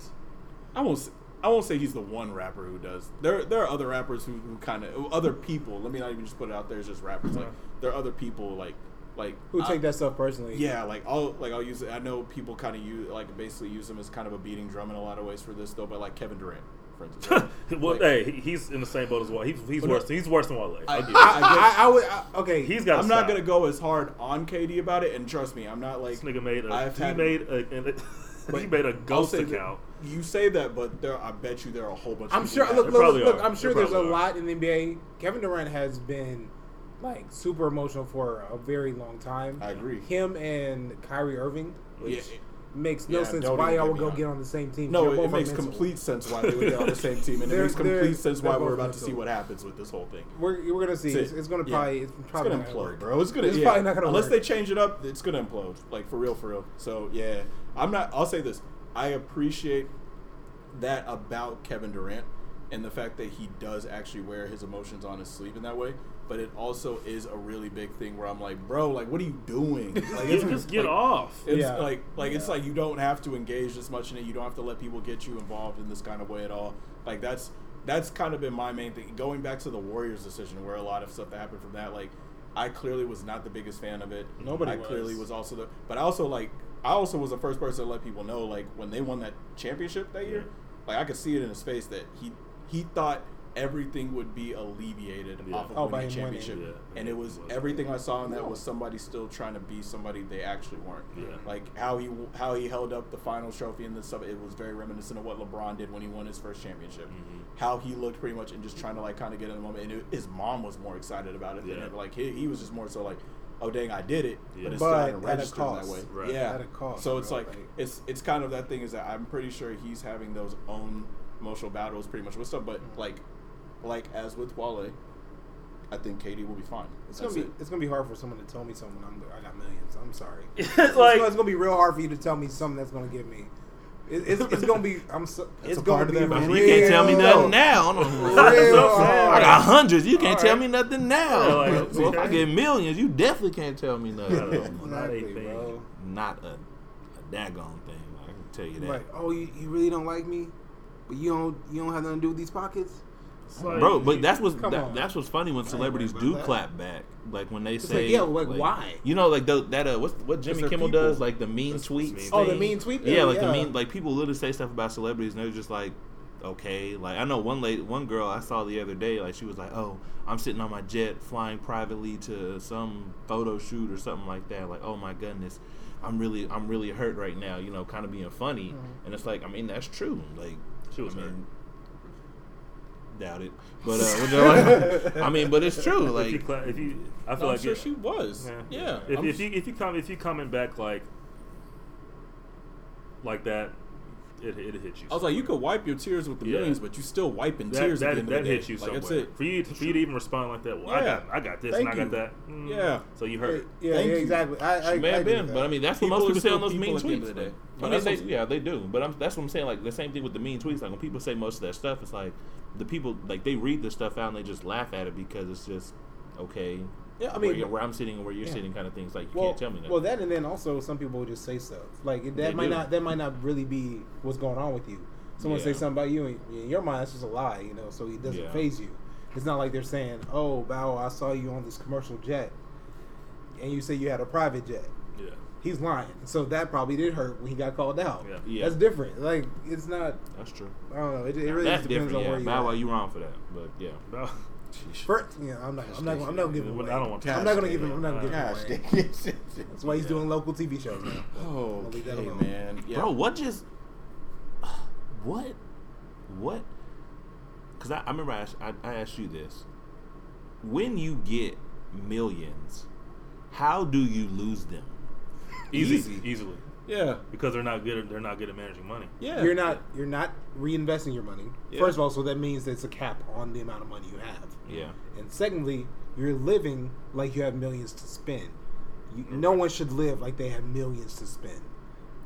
I won't. Say, I won't say he's the one rapper who does. There there are other rappers who, who kind of... Other people. Let me not even just put it out there as just rappers. Like, there are other people, like... like who I, take that stuff personally. Yeah, like, I'll like I'll use it. I know people kind of use... Like, basically use him as kind of a beating drum in a lot of ways for this, though. But, like, Kevin Durant, for instance. Right? well, like, hey, he's in the same boat as Wale. He's, he's, worse, he's worse than Wale. I, I, I, I, I would... I, okay, he's got. I'm stop. not going to go as hard on K D about it, and trust me, I'm not, like... This nigga made a... I've he made a... a But he made a ghost account. That, you say that, but there, I bet you there are a whole bunch of I'm people. Sure, look, look, look, I'm sure there's a lot in the N B A. Kevin Durant has been, like, super emotional for a very long time. I agree. Him and Kyrie Irving, which yeah. makes no yeah, sense why y'all would go get on the same team. No, it, it makes complete sense why they would get on the same team, and it makes complete sense why we're about to see what happens with this whole thing. We're, we're going to see. It's, it's going to yeah. probably, it's probably it's gonna implode, bro. It's going to yeah. probably not going to Unless work. they change it up, it's going to implode. Like, for real, for real. So, yeah. I'm not. I'll say this. I appreciate that about Kevin Durant and the fact that he does actually wear his emotions on his sleeve in that way. But it also is a really big thing where I'm like, bro, like, what are you doing? Like, it's, just get like, off. It's yeah. like, like yeah. it's like you don't have to engage this much in it. You don't have to let people get you involved in this kind of way at all. Like that's that's kind of been my main thing. Going back to the Warriors decision, where a lot of stuff that happened from that, like, I clearly was not the biggest fan of it. Nobody. I was. clearly was also the, but I also like. I also was the first person to let people know, like, when they won that championship that year, like, I could see it in his face that he he thought everything would be alleviated yeah. off of oh, winning the championship. Winning. Yeah. And it was, it was everything I saw in that no. was somebody still trying to be somebody they actually weren't. Yeah. Like, how he how he held up the finals trophy and this stuff, it was very reminiscent of what LeBron did when he won his first championship. Mm-hmm. How he looked pretty much and just trying to, like, kind of get in the moment. And it, his mom was more excited about it yeah. than ever. Like, he, he was just more so, like, oh dang, I did it, yeah. but it's but not registered that way. Right. Yeah, cost, so it's bro, like, like it's it's kind of that thing is that I'm pretty sure he's having those own emotional battles pretty much with stuff. But mm-hmm. like, like as with Wale, I think K D will be fine. It's That's gonna be it. it's gonna be hard for someone to tell me something. I'm I got millions. I'm sorry. It's like, it's, gonna, it's gonna be real hard for you to tell me something that's gonna give me. It, it's, it's gonna be. I'm. So, it's gonna be. That, real, you can't tell me nothing now. I, I got hundreds. You can't right. tell me nothing now. Like, well, see, if I get millions, you definitely can't tell me nothing. Not, not a thing. Bro. Not a, a daggone thing. I can tell you that. Like, oh, you, you really don't like me, but you don't. You don't have nothing to do with these pockets, like, bro. But that's what's that, that's what's funny when celebrities do that. clap back, like when they it's say, like, "Yeah, like, like why?" You know, like the, that. Uh, what's, what Jimmy Kimmel people, does, like the mean tweets. Oh, the mean tweet. Yeah, yeah, like yeah. the mean. Like people literally say stuff about celebrities, and they're just like, "Okay." Like I know one lady, one girl I saw the other day. Like she was like, "Oh, I'm sitting on my jet, flying privately to some photo shoot or something like that." Like, oh my goodness, I'm really, I'm really hurt right now. You know, kind of being funny, mm-hmm. and it's like, I mean, that's true. Like she was I mean, hurt. Doubt it, but uh, I mean, but it's true. Like, if you, cl- if you I feel no, like I'm sure it, she was. Yeah. yeah. If, if, just, you, if you come if you coming back like like that, it it hits you. I was somewhere. Like, you could wipe your tears with the yeah. millions, but you still wiping that, tears. That, at the end that, of the that hits you like, somewhere. That's it. For you to, for you to even respond like that. Well, yeah. I got I got this Thank and you. I got that. Mm. Yeah. So you hurt. Yeah, yeah, yeah exactly. I, I, may I have been, that. But I mean, that's people what most people say on those mean tweets. I mean, they, yeah, they do. But I'm, that's what I'm saying. Like the same thing with the mean tweets. Like when people say most of that stuff, it's like. The people, like, they read this stuff out and they just laugh at it because it's just, okay, yeah, I mean, where, where I'm sitting and where you're yeah. sitting kind of things. Like, you well, can't tell me that. Well, that and then also some people will just say stuff. Like, that they might do. not that might not really be what's going on with you. Someone yeah. say something about you and in your mind, it's just a lie, you know, so it doesn't faze yeah. you. It's not like they're saying, oh, Bow, I saw you on this commercial jet, and you say you had a private jet. Yeah. He's lying. So that probably did hurt when he got called out. Yeah. yeah. That's different. Like, it's not... That's true. I don't know. It, it really just depends on yeah. where you are. Bow Wow, you wrong for that. But, yeah. Bow First, yeah, I'm not I'm not, I'm not giving away. I don't want to. I'm not going to give him I'm not going to give him away. That's why he's yeah. doing local T V shows now. Oh, okay, hey, man. Yeah. Bro, what just... What? What? Because I, I remember I asked, I, I asked you this. When you get millions, how do you lose them? Easy, Easy. Easily, yeah, because they're not good. They're not good at managing money. Yeah, you're not. You're not reinvesting your money. Yeah. First of all, so that means there's a cap on the amount of money you have. Yeah, and secondly, you're living like you have millions to spend. You, no one should live like they have millions to spend.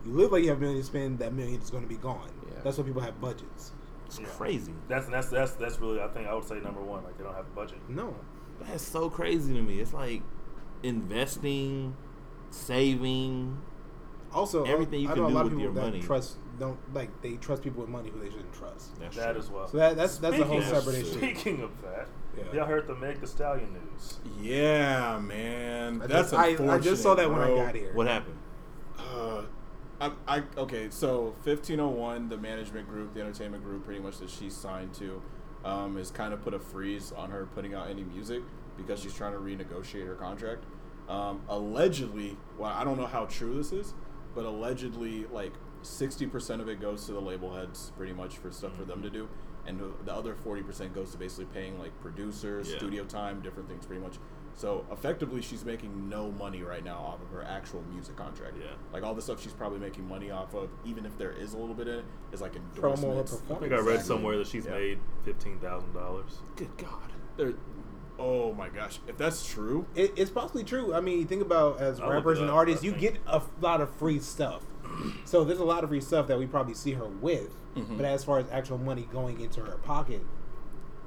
You live like you have millions to spend. That million is going to be gone. Yeah. That's why people have budgets. It's yeah. crazy. That's that's that's that's really. I think I would say number one. Like they don't have a budget. No, that's so crazy to me. It's like investing. Saving, also everything you I, I can do with your money. Trust don't like they trust people with money who they shouldn't trust. That's that true. As well. So that, that's that's speaking a whole separate issue. Speaking of that, yeah. y'all heard the Meg Thee Stallion news? Yeah, man, I that's just, unfortunate. I, I just saw that bro. When I got here. What happened? Uh, I, I okay. So fifteen oh one, the management group, the entertainment group, pretty much that she's signed to, um, has kind of put a freeze on her putting out any music because she's trying to renegotiate her contract. Um, allegedly, well, I don't know how true this is, but allegedly, like sixty percent of it goes to the label heads, pretty much for stuff mm-hmm. for them to do, and the other forty percent goes to basically paying like producers, yeah. studio time, different things, pretty much. So effectively, she's making no money right now off of her actual music contract. Yeah, like all the stuff she's probably making money off of, even if there is a little bit in it, is like endorsements. Promo or I think I read somewhere that she's yeah. made fifteen thousand dollars. Good God. They're, Oh my gosh! If that's true, it, it's possibly true. I mean, think about as I'll rappers and artists, you get a lot of free stuff. So there's a lot of free stuff that we probably see her with. Mm-hmm. But as far as actual money going into her pocket,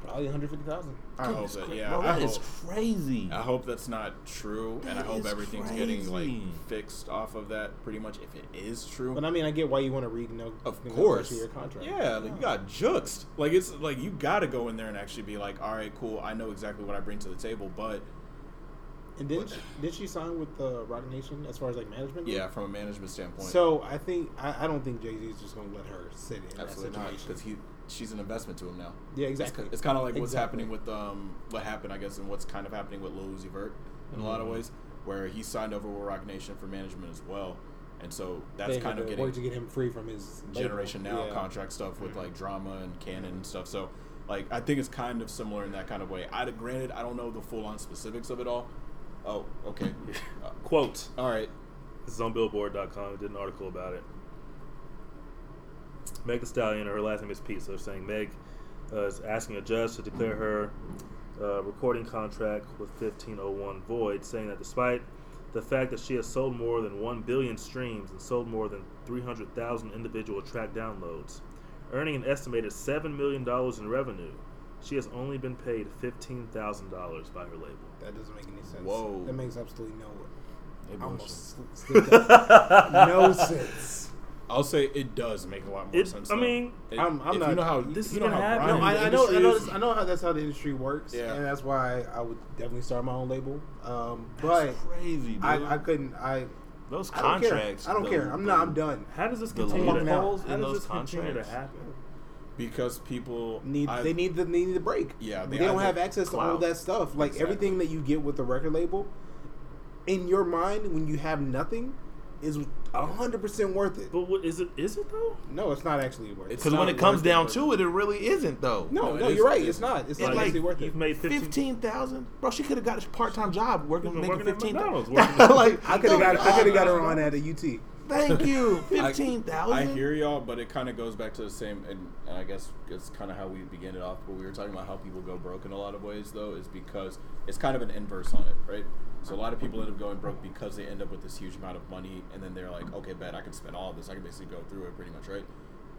probably one hundred fifty thousand. I hope that. Cra- yeah, bro, that I is hope, crazy. I hope that's not true, that and I hope everything's crazy. Getting like fixed off of that. Pretty much, if it is true. But I mean, I get why you want to read no. Of course, your contract. Yeah, like oh. you got juxed. Like it's like you got to go in there and actually be like, all right, cool. I know exactly what I bring to the table, but. And did she, did she sign with the uh, Roc Nation as far as like management? Yeah, from a management standpoint. So I think I, I don't think Jay Z is just going to let her sit in Absolutely that situation because he. She's an investment to him now. Yeah, exactly. It's, it's kind of like what's exactly. happening with um, what happened, I guess, and what's kind of happening with Lil Uzi Vert in mm-hmm. a lot of ways, where he signed over with Roc Nation for management as well, and so that's they kind of getting to get him free from his Generation label. Now yeah. contract stuff with like Drama and Canon mm-hmm. and stuff. So, like, I think it's kind of similar in that kind of way. I granted, I don't know the full on specifics of it all. Oh, okay. uh, Quote. All right. This is on Billboard dot com. I did an article about it. Meg Thee Stallion, her last name is Pizza, saying Meg uh, is asking a judge to declare her uh, recording contract with fifteen oh one void, saying that despite the fact that she has sold more than one billion streams and sold more than three hundred thousand individual track downloads, earning an estimated seven million dollars in revenue, she has only been paid fifteen thousand dollars by her label. That doesn't make any sense. Whoa. That makes absolutely no sense. Almost no sense. I'll say it does make a lot more it, sense. I though. mean, it, I'm, I'm if not. You know how this is gonna happen. No, I, I know, I know, this, I know how that's how the industry works, yeah. and that's why I would definitely start my own label. Um, that's but crazy, dude. I, I couldn't. I those contracts. I don't care. I don't care. I'm not. I'm done. How does this continue? To, how does those this continue to happen? Because people need. I, they need the they need the break. Yeah, they, they don't have access cloud. to all that stuff. Like exactly. everything that you get with the record label, in your mind, when you have nothing. is one hundred percent worth it. But what, is it? Is it though? No, it's not actually worth it. Because when it comes down to it, it really isn't though. No, no, no you're right. It's not. It's not actually worth it. You've made fifteen thousand dollars, bro. She could have got a part time job working, making fifteen thousand dollars. Like I could have got, I could have got her on at a U T. Thank you. fifteen thousand dollars. I hear y'all, but it kind of goes back to the same, and, and I guess it's kind of how we began it off, but we were talking about how people go broke in a lot of ways, though, is because it's kind of an inverse on it, right? So a lot of people end up going broke because they end up with this huge amount of money, and then they're like, okay, bet, I can spend all of this. I can basically go through it pretty much, right?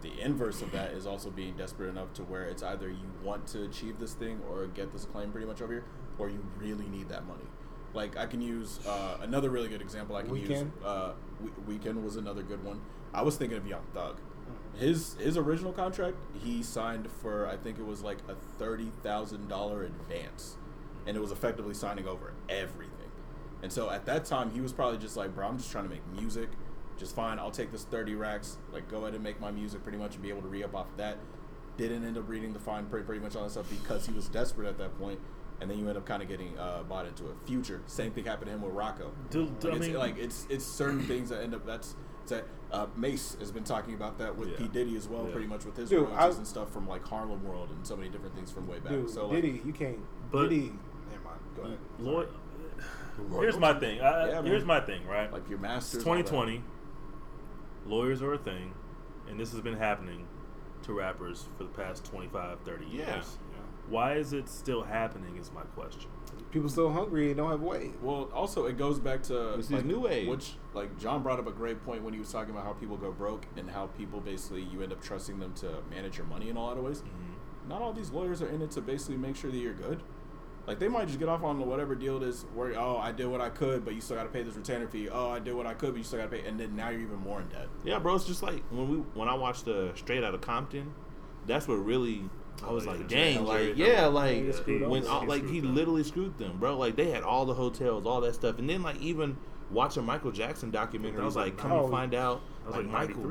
The inverse of that is also being desperate enough to where it's either you want to achieve this thing or get this claim pretty much over here, or you really need that money. Like, I can use uh, another really good example. I can Weekend. use uh, we- Weekend was another good one. I was thinking of Young Thug. His his original contract, he signed for, I think it was like a thirty thousand dollars advance. And it was effectively signing over everything. And so at that time, he was probably just like, bro, I'm just trying to make music. Just fine, I'll take this thirty racks. Like, go ahead and make my music pretty much and be able to re-up off of that. Didn't end up reading the fine print pretty much all that stuff because he was desperate at that point. And then you end up kind of getting uh, bought into it. Future, same thing happened to him with Rocco. Do, do, like, I mean, it's, like it's it's certain things that end up. That's that. Uh, Mace has been talking about that with yeah. P Diddy as well, yeah. pretty much with his dude, royalties I, and stuff from like Harlem World and so many different things from way back. Dude, so Diddy, like, you can't. But Diddy, never mind. Go ahead. Lord, here's my thing. I, yeah, here's my thing, right? Like your master. twenty twenty, lawyers are a thing, and this has been happening to rappers for the past twenty-five, thirty years. Yeah. Why is it still happening is my question. People still hungry and don't have way. Well, also, it goes back to this like, is new age. Which, like, John brought up a great point when he was talking about how people go broke and how people basically, you end up trusting them to manage your money in a lot of ways. Mm-hmm. Not all these lawyers are in it to basically make sure that you're good. Like, they might just get off on whatever deal it is where, oh, I did what I could, but you still got to pay this retainer fee. Oh, I did what I could, but you still got to pay. And then now you're even more in debt. Yeah, bro, it's just like when we when I watched uh, Straight Outta Compton, that's what really... I was like, dang, like, yeah, like, when, all, like, he literally screwed them, bro. Like, they had all the hotels, all that stuff, and then, like, even watching Michael Jackson documentary, I was like, come and find out, like, Michael.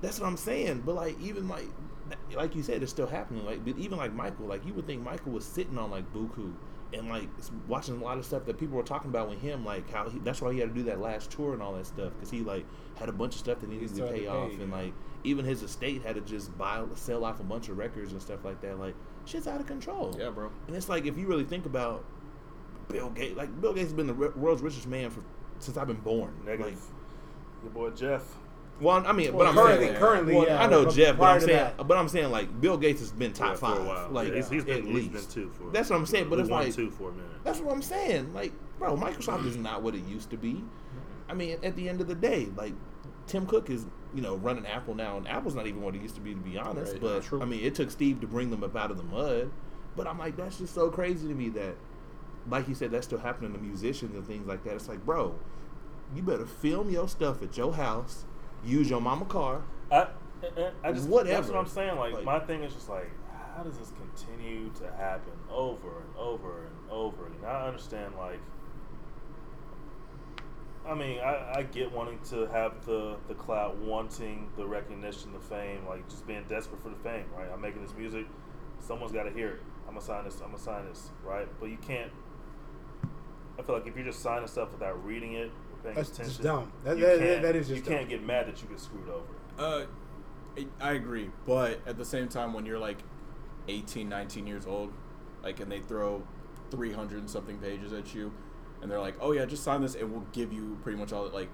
That's what I'm saying, but like, even like, like you said, it's still happening. Like, but even like Michael, like, you would think Michael was sitting on like buku and like watching a lot of stuff that people were talking about with him, like how he, that's why he had to do that last tour and all that stuff because he like had a bunch of stuff that needed to pay off and like. Even his estate had to just buy, sell off a bunch of records and stuff like that. Like, shit's out of control. Yeah, bro. And it's like, if you really think about Bill Gates, like, Bill Gates has been the world's richest man for since I've been born. Negative. Like, your boy Jeff. Well, I mean, well, but I'm currently, saying, currently, well, yeah, I know Jeff, but I'm saying, that. but I'm saying, like, Bill Gates has been top yeah, five for a while. Like, yeah. he's, he's been at least he's been two for. That's what I'm saying. But it's like two for a minute. That's what I'm saying. Like, bro, Microsoft is not what it used to be. I mean, at the end of the day, like, Tim Cook is. You know, running Apple now, and Apple's not even what it used to be, to be honest. Right, but true. I mean, it took Steve to bring them up out of the mud. But I'm like, that's just so crazy to me that, like you said, that's still happening to musicians and things like that. It's like, bro, you better film your stuff at your house, use your mama car. I, I just whatever. That's what I'm saying. Like, like my thing is just like, how does this continue to happen over and over and over? And I understand, like. I mean, I, I get wanting to have the, the clout, wanting the recognition, the fame, like just being desperate for the fame, right? I'm making this music. Someone's got to hear it. I'm going to sign this. I'm going to sign this, right? But you can't. I feel like if you're just signing stuff without reading it or paying That's attention. That's dumb. That, that, that, that is just You dumb. Can't get mad that you get screwed over. Uh, I agree. But at the same time, when you're like eighteen, nineteen years old, like, and they throw three hundred and something pages at you, and they're like, oh, yeah, just sign this. It will give you pretty much all that. Like,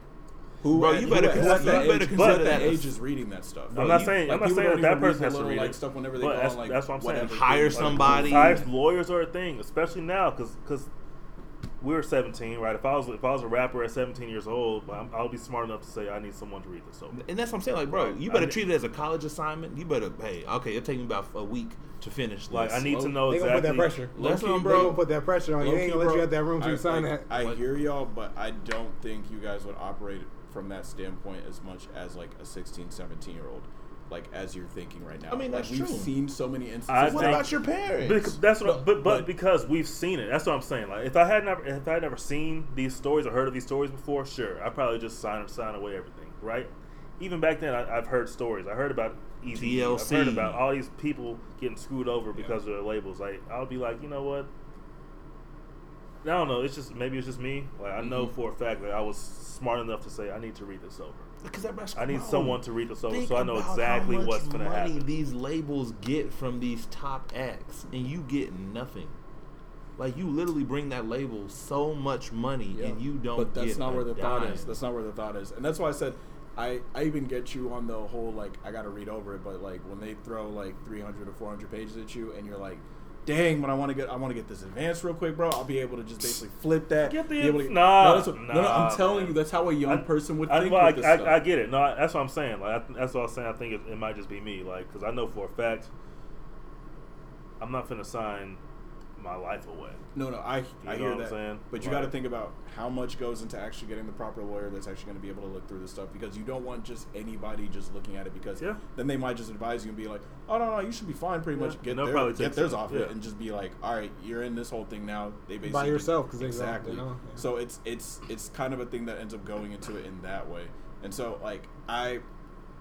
who Bro, you better consider that, age, that age is reading that stuff. I'm like, not saying, like, I'm not saying that that person has to read like, it. Stuff whenever they but go that's, on, like, that's what I'm whatever. saying. Hire somebody. Hire lawyers are a thing, especially now because we were seventeen, right? If I was if I was a rapper at seventeen years old, I'm, I'll be smart enough to say I need someone to read this over. And that's what I'm saying. Like, bro, you better I treat need, it as a college assignment. You better, hey, okay, it'll take me about a week to finish. Like, I need to know they exactly. They gonna put that pressure. That's what, bro. They gonna put that pressure on you. They ain't gonna let you out that room till you sign that. I hear y'all, but I don't think you guys would operate from that standpoint as much as like a sixteen, seventeen year old. Like, as you're thinking right now. I mean, that's like, true. We've seen so many instances. I what about your parents? That's what, but, but, but, but because we've seen it. That's what I'm saying. Like, if I had never, if I had never seen these stories or heard of these stories before, sure, I probably just sign, sign away everything, right? Even back then, I, I've heard stories. I heard about Easy. I've heard about all these people getting screwed over because yeah. of their labels. Like, I'll be like, you know what? I don't know. It's just maybe it's just me. Like I mm-hmm. know for a fact that I was smart enough to say I need to read this over. I need someone to read this over Think so I know exactly what's going to happen. These labels get from these top acts, and you get nothing. Like you literally bring that label so much money, yeah. and you don't. But that's get not where the dime. thought is. That's not where the thought is, and that's why I said I, I even get you on the whole like I got to read over it. But like when they throw like three hundred or four hundred pages at you, and you're like. Dang, when I want to get, I want to get this advanced real quick, bro. I'll be able to just basically flip that. Get the able to, nah, no, that's what, nah, no, no, I'm telling man. you, that's how a young I, person would I, think. Well, with I, this I, stuff. I get it. No, I, that's what I'm saying. Like, I, that's what I was saying. I think it, it might just be me, like, because I know for a fact, I'm not finna sign my life away. No, no, I, you I hear what that. I'm saying? But you like, got to think about how much goes into actually getting the proper lawyer that's actually going to be able to look through this stuff, because you don't want just anybody just looking at it, because yeah. then they might just advise you and be like, oh, no, no, you should be fine pretty yeah. much. Get, no, their, get theirs so. off yeah. it and just be like, all right, you're in this whole thing now. They basically By yourself. Cause exactly. exactly no, yeah. So it's it's it's kind of a thing that ends up going into it in that way. And so, like, I...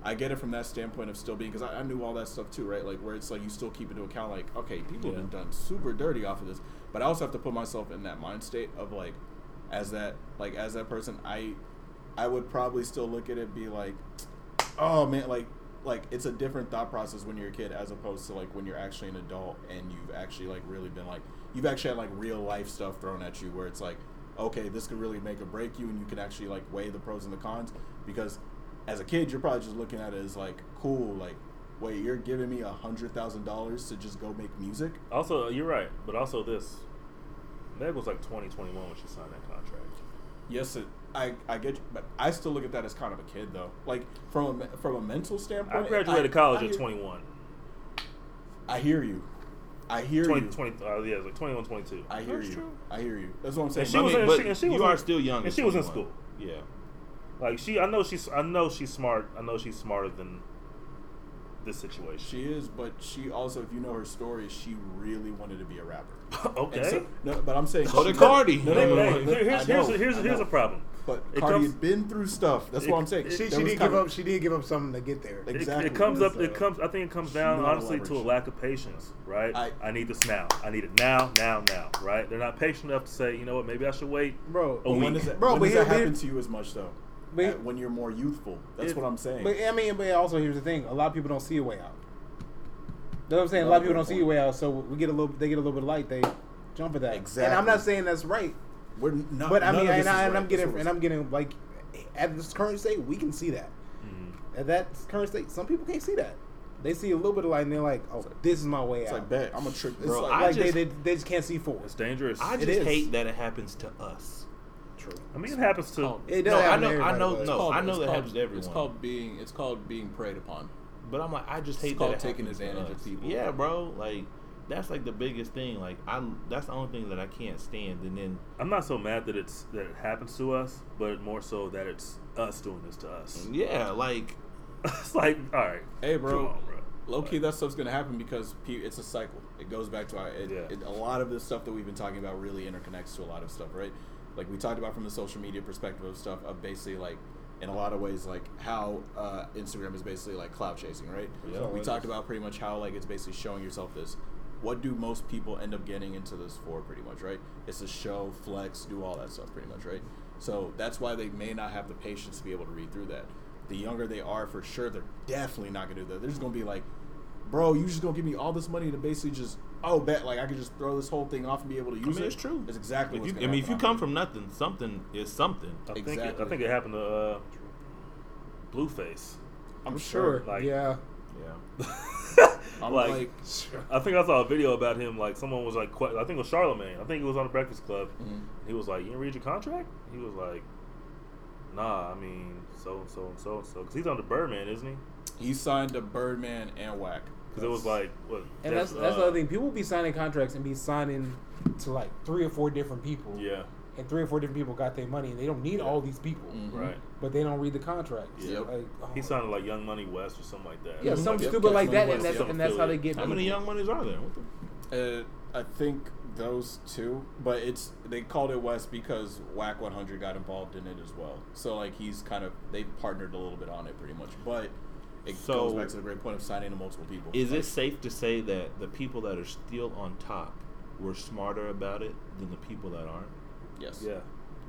I get it from that standpoint of still being, because I, I knew all that stuff too, right? Like, where it's like you still keep into account, like, okay, people yeah. have been done super dirty off of this, but I also have to put myself in that mind state of like, as that, like, as that person, I, I would probably still look at it and be like, oh man, like, like it's a different thought process when you're a kid as opposed to like when you're actually an adult and you've actually like really been like, you've actually had like real life stuff thrown at you where it's like, okay, this could really make or break you, and you can actually like weigh the pros and the cons, because. As a kid, you're probably just looking at it as like, cool, like, wait, you're giving me a hundred thousand dollars to just go make music. Also, you're right, but also this, Meg was like twenty, twenty-one when she signed that contract. Yes, it, I I get, you, but I still look at that as kind of a kid though. Like from a, from a mental standpoint, I graduated I, college I, I at twenty-one. I hear you. I hear twenty, you. twenty, uh, yeah, it was like twenty-one, twenty-two. I hear That's you. True. I hear you. That's what I'm saying. And she was, I mean, and she, and she you was, are still young, and she twenty-one. Was in school. Yeah. Like she, I know she's, I know she's smart. I know she's smarter than this situation. She is, but she also, if you know her story, she really wanted to be a rapper. okay, so, no, but I'm saying, so did Cardi. No, no, no, no, no. Here's, here's, here's, here's a problem. But it Cardi has been through stuff. That's it, what I'm saying. She, she did give up. She did give up something to get there. Exactly. It, it comes up. So, it comes. I think it comes down honestly to a lack of patience. Right. I, I need this now. I need it now. Now. Now. Right. They're not patient enough to say, you know what? Maybe I should wait. Bro. A week. When does that, Bro, when does that happen to you as much though? But, when you're more youthful. That's it, what I'm saying. But I mean, but also here's the thing: a lot of people don't see a way out. That's what I'm saying. A lot of people don't see a way out, so we get a little. They get a little bit of light. They jump at that. Exactly. And I'm not saying that's right. We're not. But I mean, and, I, and right. I'm getting, and I'm getting like, at this current state, we can see that. Mm-hmm. At that current state, some people can't see that. They see a little bit of light, and they're like, "Oh, like, this is my way it's out." It's like, "Bet I'm gonna trick." It's Bro, like, like just, they, they they just can't see forward. It's dangerous. I just it hate that it happens to us. True. I mean, it happens to. It no, happen I know, I know, no, called, I know that called, happens to everyone. It's called being, it's called being preyed upon. But I'm like, I just hate it's that it taking advantage of people. Yeah, bro, like that's like the biggest thing. Like I, that's the only thing that I can't stand. And then I'm not so mad that it's that it happens to us, but more so that it's us doing this to us. Yeah, like it's like, all right, hey, bro, on, bro. Low key, that stuff's gonna happen because it's a cycle. It goes back to our. It, yeah. it, a lot of this stuff that we've been talking about really interconnects to a lot of stuff, right? Like we talked about from the social media perspective of stuff of basically like in a lot of ways like how uh, Instagram is basically like clout chasing, right? Yeah, so we talked about pretty much how like it's basically showing yourself this. What do most people end up getting into this for pretty much, right? It's to show, flex, do all that stuff pretty much, right? So that's why they may not have the patience to be able to read through that. The younger they are for sure, they're definitely not going to do that. They're just going to be like, bro, you just going to give me all this money to basically just... Oh, bet like I could just throw this whole thing off and be able to use it. I mean, it. It's true. It's exactly. If you, what's I mean, if you come from nothing, something is something. I exactly. think. It, I think it happened to uh, Blueface. I'm, I'm sure. sure. Like, yeah. Yeah. I'm like, like sure. I think I saw a video about him. Like someone was like, I think it was Charlamagne. I think he was on the Breakfast Club. Mm-hmm. He was like, "You didn't read your contract?" He was like, "Nah, I mean, so and so and so and so." Because he's on the Birdman, isn't he? He signed to Birdman and Whack. Because it was like, what, and that's that's uh, the other thing. People be signing contracts and be signing to like three or four different people. Yeah, and three or four different people got their money, and they don't need yeah. all these people, mm-hmm. right? But they don't read the contract. Yeah, like, oh. He signed like Young Money West or something like that. Yeah, something like, stupid yep, like that, West, and that's, yeah. and that's how they get. How many Young Monies are there? What the? Uh, I think those two, but it's they called it West because Whack one hundred got involved in it as well. So like he's kind of they partnered a little bit on it, pretty much, but. It so, goes back to the great point of signing to multiple people. Is like, it safe to say that the people that are still on top were smarter about it than the people that aren't. Yes. Yeah.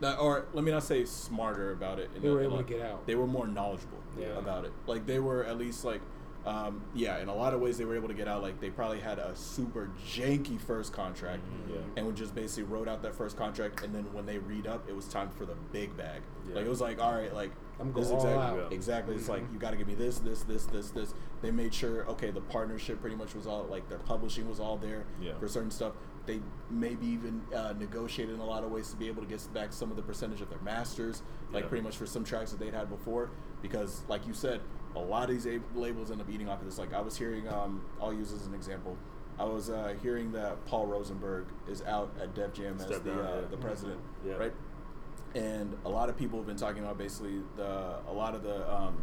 That, or let me not say smarter about it. They were able to get out. They were more knowledgeable yeah. about it. Like, they were at least, like, um, yeah, in a lot of ways they were able to get out. Like, they probably had a super janky first contract mm-hmm. yeah. and would just basically wrote out that first contract, and then when they read up, it was time for the big bag. Yeah. Like, it was like, all right, like, I'm going all exactly, out. Exactly. Mm-hmm. It's like, you got to give me this, this, this, this, this. They made sure, okay, the partnership pretty much was all, like, their publishing was all there yeah. for certain stuff. They maybe even uh, negotiated in a lot of ways to be able to get back some of the percentage of their masters, like yeah. pretty much for some tracks that they'd had before. Because, like you said, a lot of these ab- labels end up eating off of this. Like, I was hearing, um, I'll use as an example, I was uh, hearing that Paul Rosenberg is out at Def Jam as Step the down, uh, yeah. the president, yeah. right? And a lot of people have been talking about basically the a lot of the um,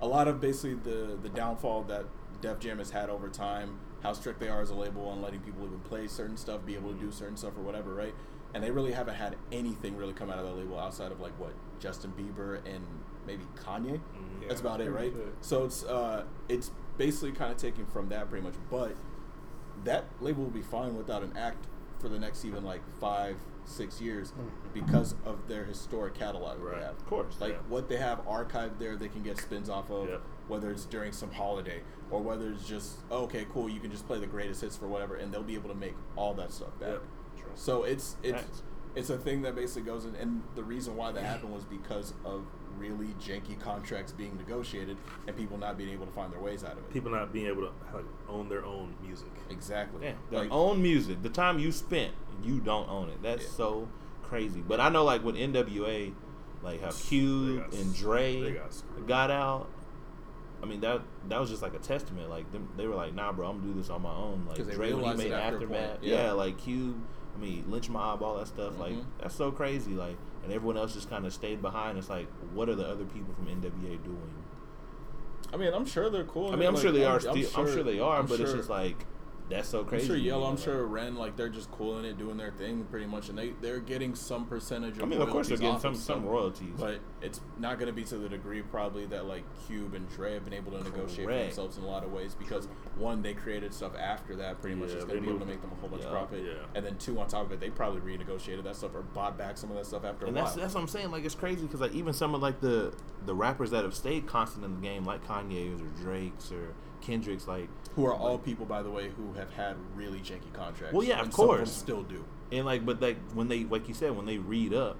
a lot of basically the the downfall that Def Jam has had over time. How strict they are as a label on letting people even play certain stuff, be able to do certain stuff or whatever, right? And they really haven't had anything really come out of the label outside of, like, what, Justin Bieber and maybe Kanye? Mm-hmm. Yeah. That's about it, right? So it's uh, it's basically kind of taken from that pretty much. But that label will be fine without an act for the next even, like, five, six years because of their historic catalog. Right, they have. Of course. Like, yeah. what they have archived there, they can get spins off of, yeah. whether it's during some holiday or whether it's just, oh, okay, cool, you can just play the greatest hits for whatever, and they'll be able to make all that stuff back. Yep. True. So it's it's nice. It's a thing that basically goes in, and the reason why that happened was because of really janky contracts being negotiated and people not being able to find their ways out of it. People not being able to like, own their own music. Exactly. Yeah, their like, own music. The time you spent, you don't own it. That's yeah. so crazy. But I know like with N W A, like how Cube and Dre got, got out, I mean that that was just like a testament. Like them, they were like, "Nah, bro, I'm gonna do this on my own." Like Dre when he made Aftermath, yeah. yeah. Like Cube, I mean Lynch Mob, all that stuff. Mm-hmm. Like that's so crazy. Like and everyone else just kind of stayed behind. It's like, what are the other people from N W A doing? I mean, I'm sure they're cool. I mean, I'm like, sure they I'm, are. Still, I'm, sure, I'm sure they are, I'm but sure. it's just like that's so crazy. I'm sure Yellow, I'm like, sure Ren, like they're just cool in it, doing their thing pretty much, and they they're getting some percentage. Of I mean, of course they're getting some some royalties, but it's not going to be to the degree probably that like Cube and Dre have been able to Correct. negotiate for themselves in a lot of ways because one, they created stuff after that pretty yeah, much is going to be able to make them a whole bunch yeah, of profit, yeah. and then two on top of it, they probably renegotiated that stuff or bought back some of that stuff after. And a that's while. that's what I'm saying. Like it's crazy because like even some of like the the rappers that have stayed constant in the game, like Kanye's or Drake's or Kendrick's, like. Who are all people, by the way, who have had really janky contracts. Well, yeah, of course. Some of them still do. And, like, but, like, when they, like you said, when they read up,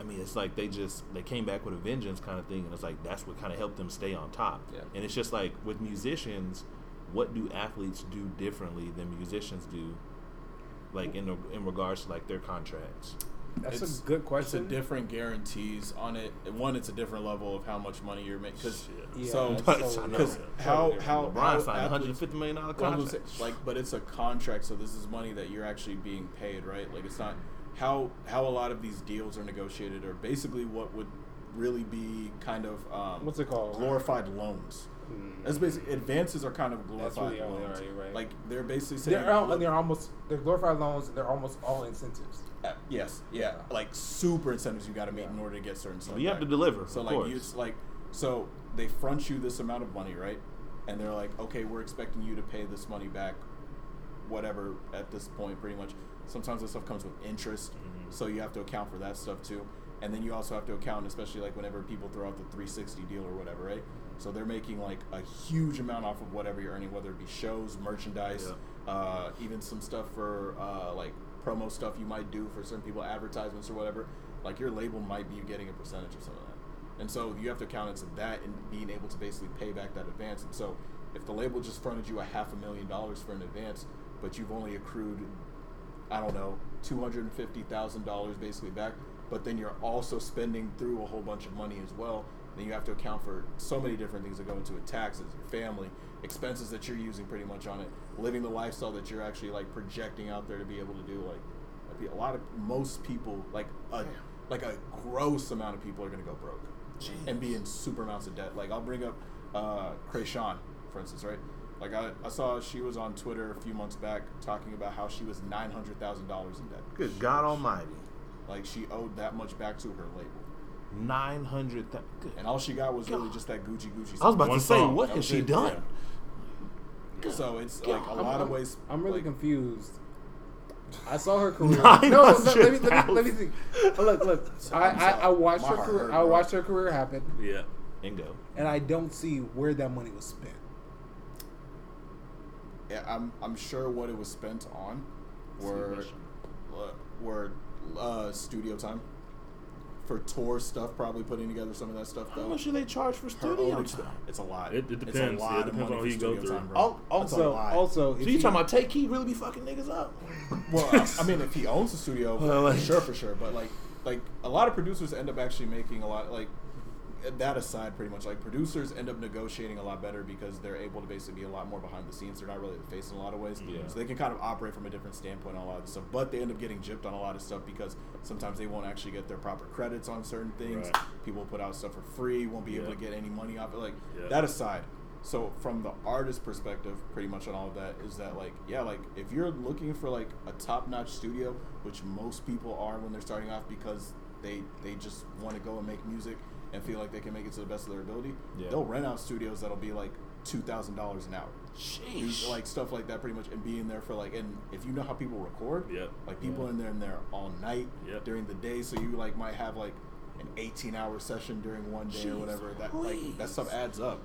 I mean, it's like they just, they came back with a vengeance kind of thing, and it's like, that's what kind of helped them stay on top. Yeah. And it's just like, with musicians, what do athletes do differently than musicians do, like, in the, in regards to, like, their contracts? That's it's, a good question. It's a different guarantees on it. One, it's a different level of how much money you're making. Cause, yeah, so, because so how how LeBron signed one hundred fifty million dollars contract. Like, but it's a contract, so this is money that you're actually being paid, right? Like, it's not how how a lot of these deals are negotiated, or basically what would really be kind of um, what's it called? Glorified loans. Hmm. That's basically advances are kind of glorified really loans, right, right? Like they're basically saying they're, all, they're almost they're glorified loans. They're almost all incentives. Yes, yeah, like super incentives you got to meet yeah. in order to get certain stuff. Well, you back. have to deliver. So of like, course. you like, so they front you this amount of money, right? And they're like, okay, we're expecting you to pay this money back, whatever. At this point, pretty much. Sometimes this stuff comes with interest, mm-hmm. so you have to account for that stuff too. And then you also have to account, especially like whenever people throw out the three sixty deal or whatever, right? So they're making like a huge amount off of whatever you're earning, whether it be shows, merchandise, yeah. uh, even some stuff for uh, like. promo stuff you might do for certain people, advertisements or whatever, like your label might be getting a percentage of some of that. And so you have to account into that and being able to basically pay back that advance. And so if the label just fronted you a half a million dollars for an advance, but you've only accrued, I don't know, two hundred fifty thousand dollars basically back, but then you're also spending through a whole bunch of money as well, then you have to account for so many different things that go into it, taxes, your family, expenses that you're using pretty much on it, living the lifestyle that you're actually like projecting out there to be able to do. Like a lot of most people, like a like a gross amount of people are gonna go broke Jeez. and be in super amounts of debt. Like I'll bring up uh, Krayshawn, for instance, right? Like I, I saw she was on Twitter a few months back talking about how she was nine hundred thousand dollars in debt. Good she, God Almighty! Like she owed that much back to her label. Nine hundred thousand. And all she got was God. really just that Gucci Gucci. I was about One to say, song. what that has she it, done? Yeah. So it's like a I'm, lot of ways. I'm really like, confused. I saw her career. No, no, no let me let me let me think. Oh, look, look. I, I, I watched My her career. Hurt, I watched her career happen. Yeah, and go. And I don't see where that money was spent. Yeah, I'm I'm sure what it was spent on were uh, were uh, studio time for tour stuff. Probably putting together some of that stuff. Though. How much do they charge for studio time? Stuff. It's a lot. It, it depends. It's a lot it depends on who you go through. Time, oh, also, also, so you talking about Take Key really be fucking niggas up? Well, I, I mean, if he owns the studio, well, like, for sure, for sure. But like, like a lot of producers end up actually making a lot. Like that aside, pretty much, like producers end up negotiating a lot better because they're able to basically be a lot more behind the scenes. They're not really faced in a lot of ways, yeah. So they can kind of operate from a different standpoint on a lot of this stuff. But they end up getting gypped on a lot of stuff because sometimes they won't actually get their proper credits on certain things. Right. People put out stuff for free, won't be yeah. able to get any money off it. Like yeah. that aside. So from the artist perspective, pretty much on all of that, is that like, yeah, like if you're looking for like a top-notch studio, which most people are when they're starting off because they they just want to go and make music and feel like they can make it to the best of their ability, yeah. they'll rent out studios that'll be like two thousand dollars an hour. Jeez. Like stuff like that pretty much, and being there for like, and if you know how people record, yeah. like people yeah. are in there and there all night yeah. during the day, so you like might have like an eighteen-hour session during one day Jeez, or whatever. That please. like that stuff adds up.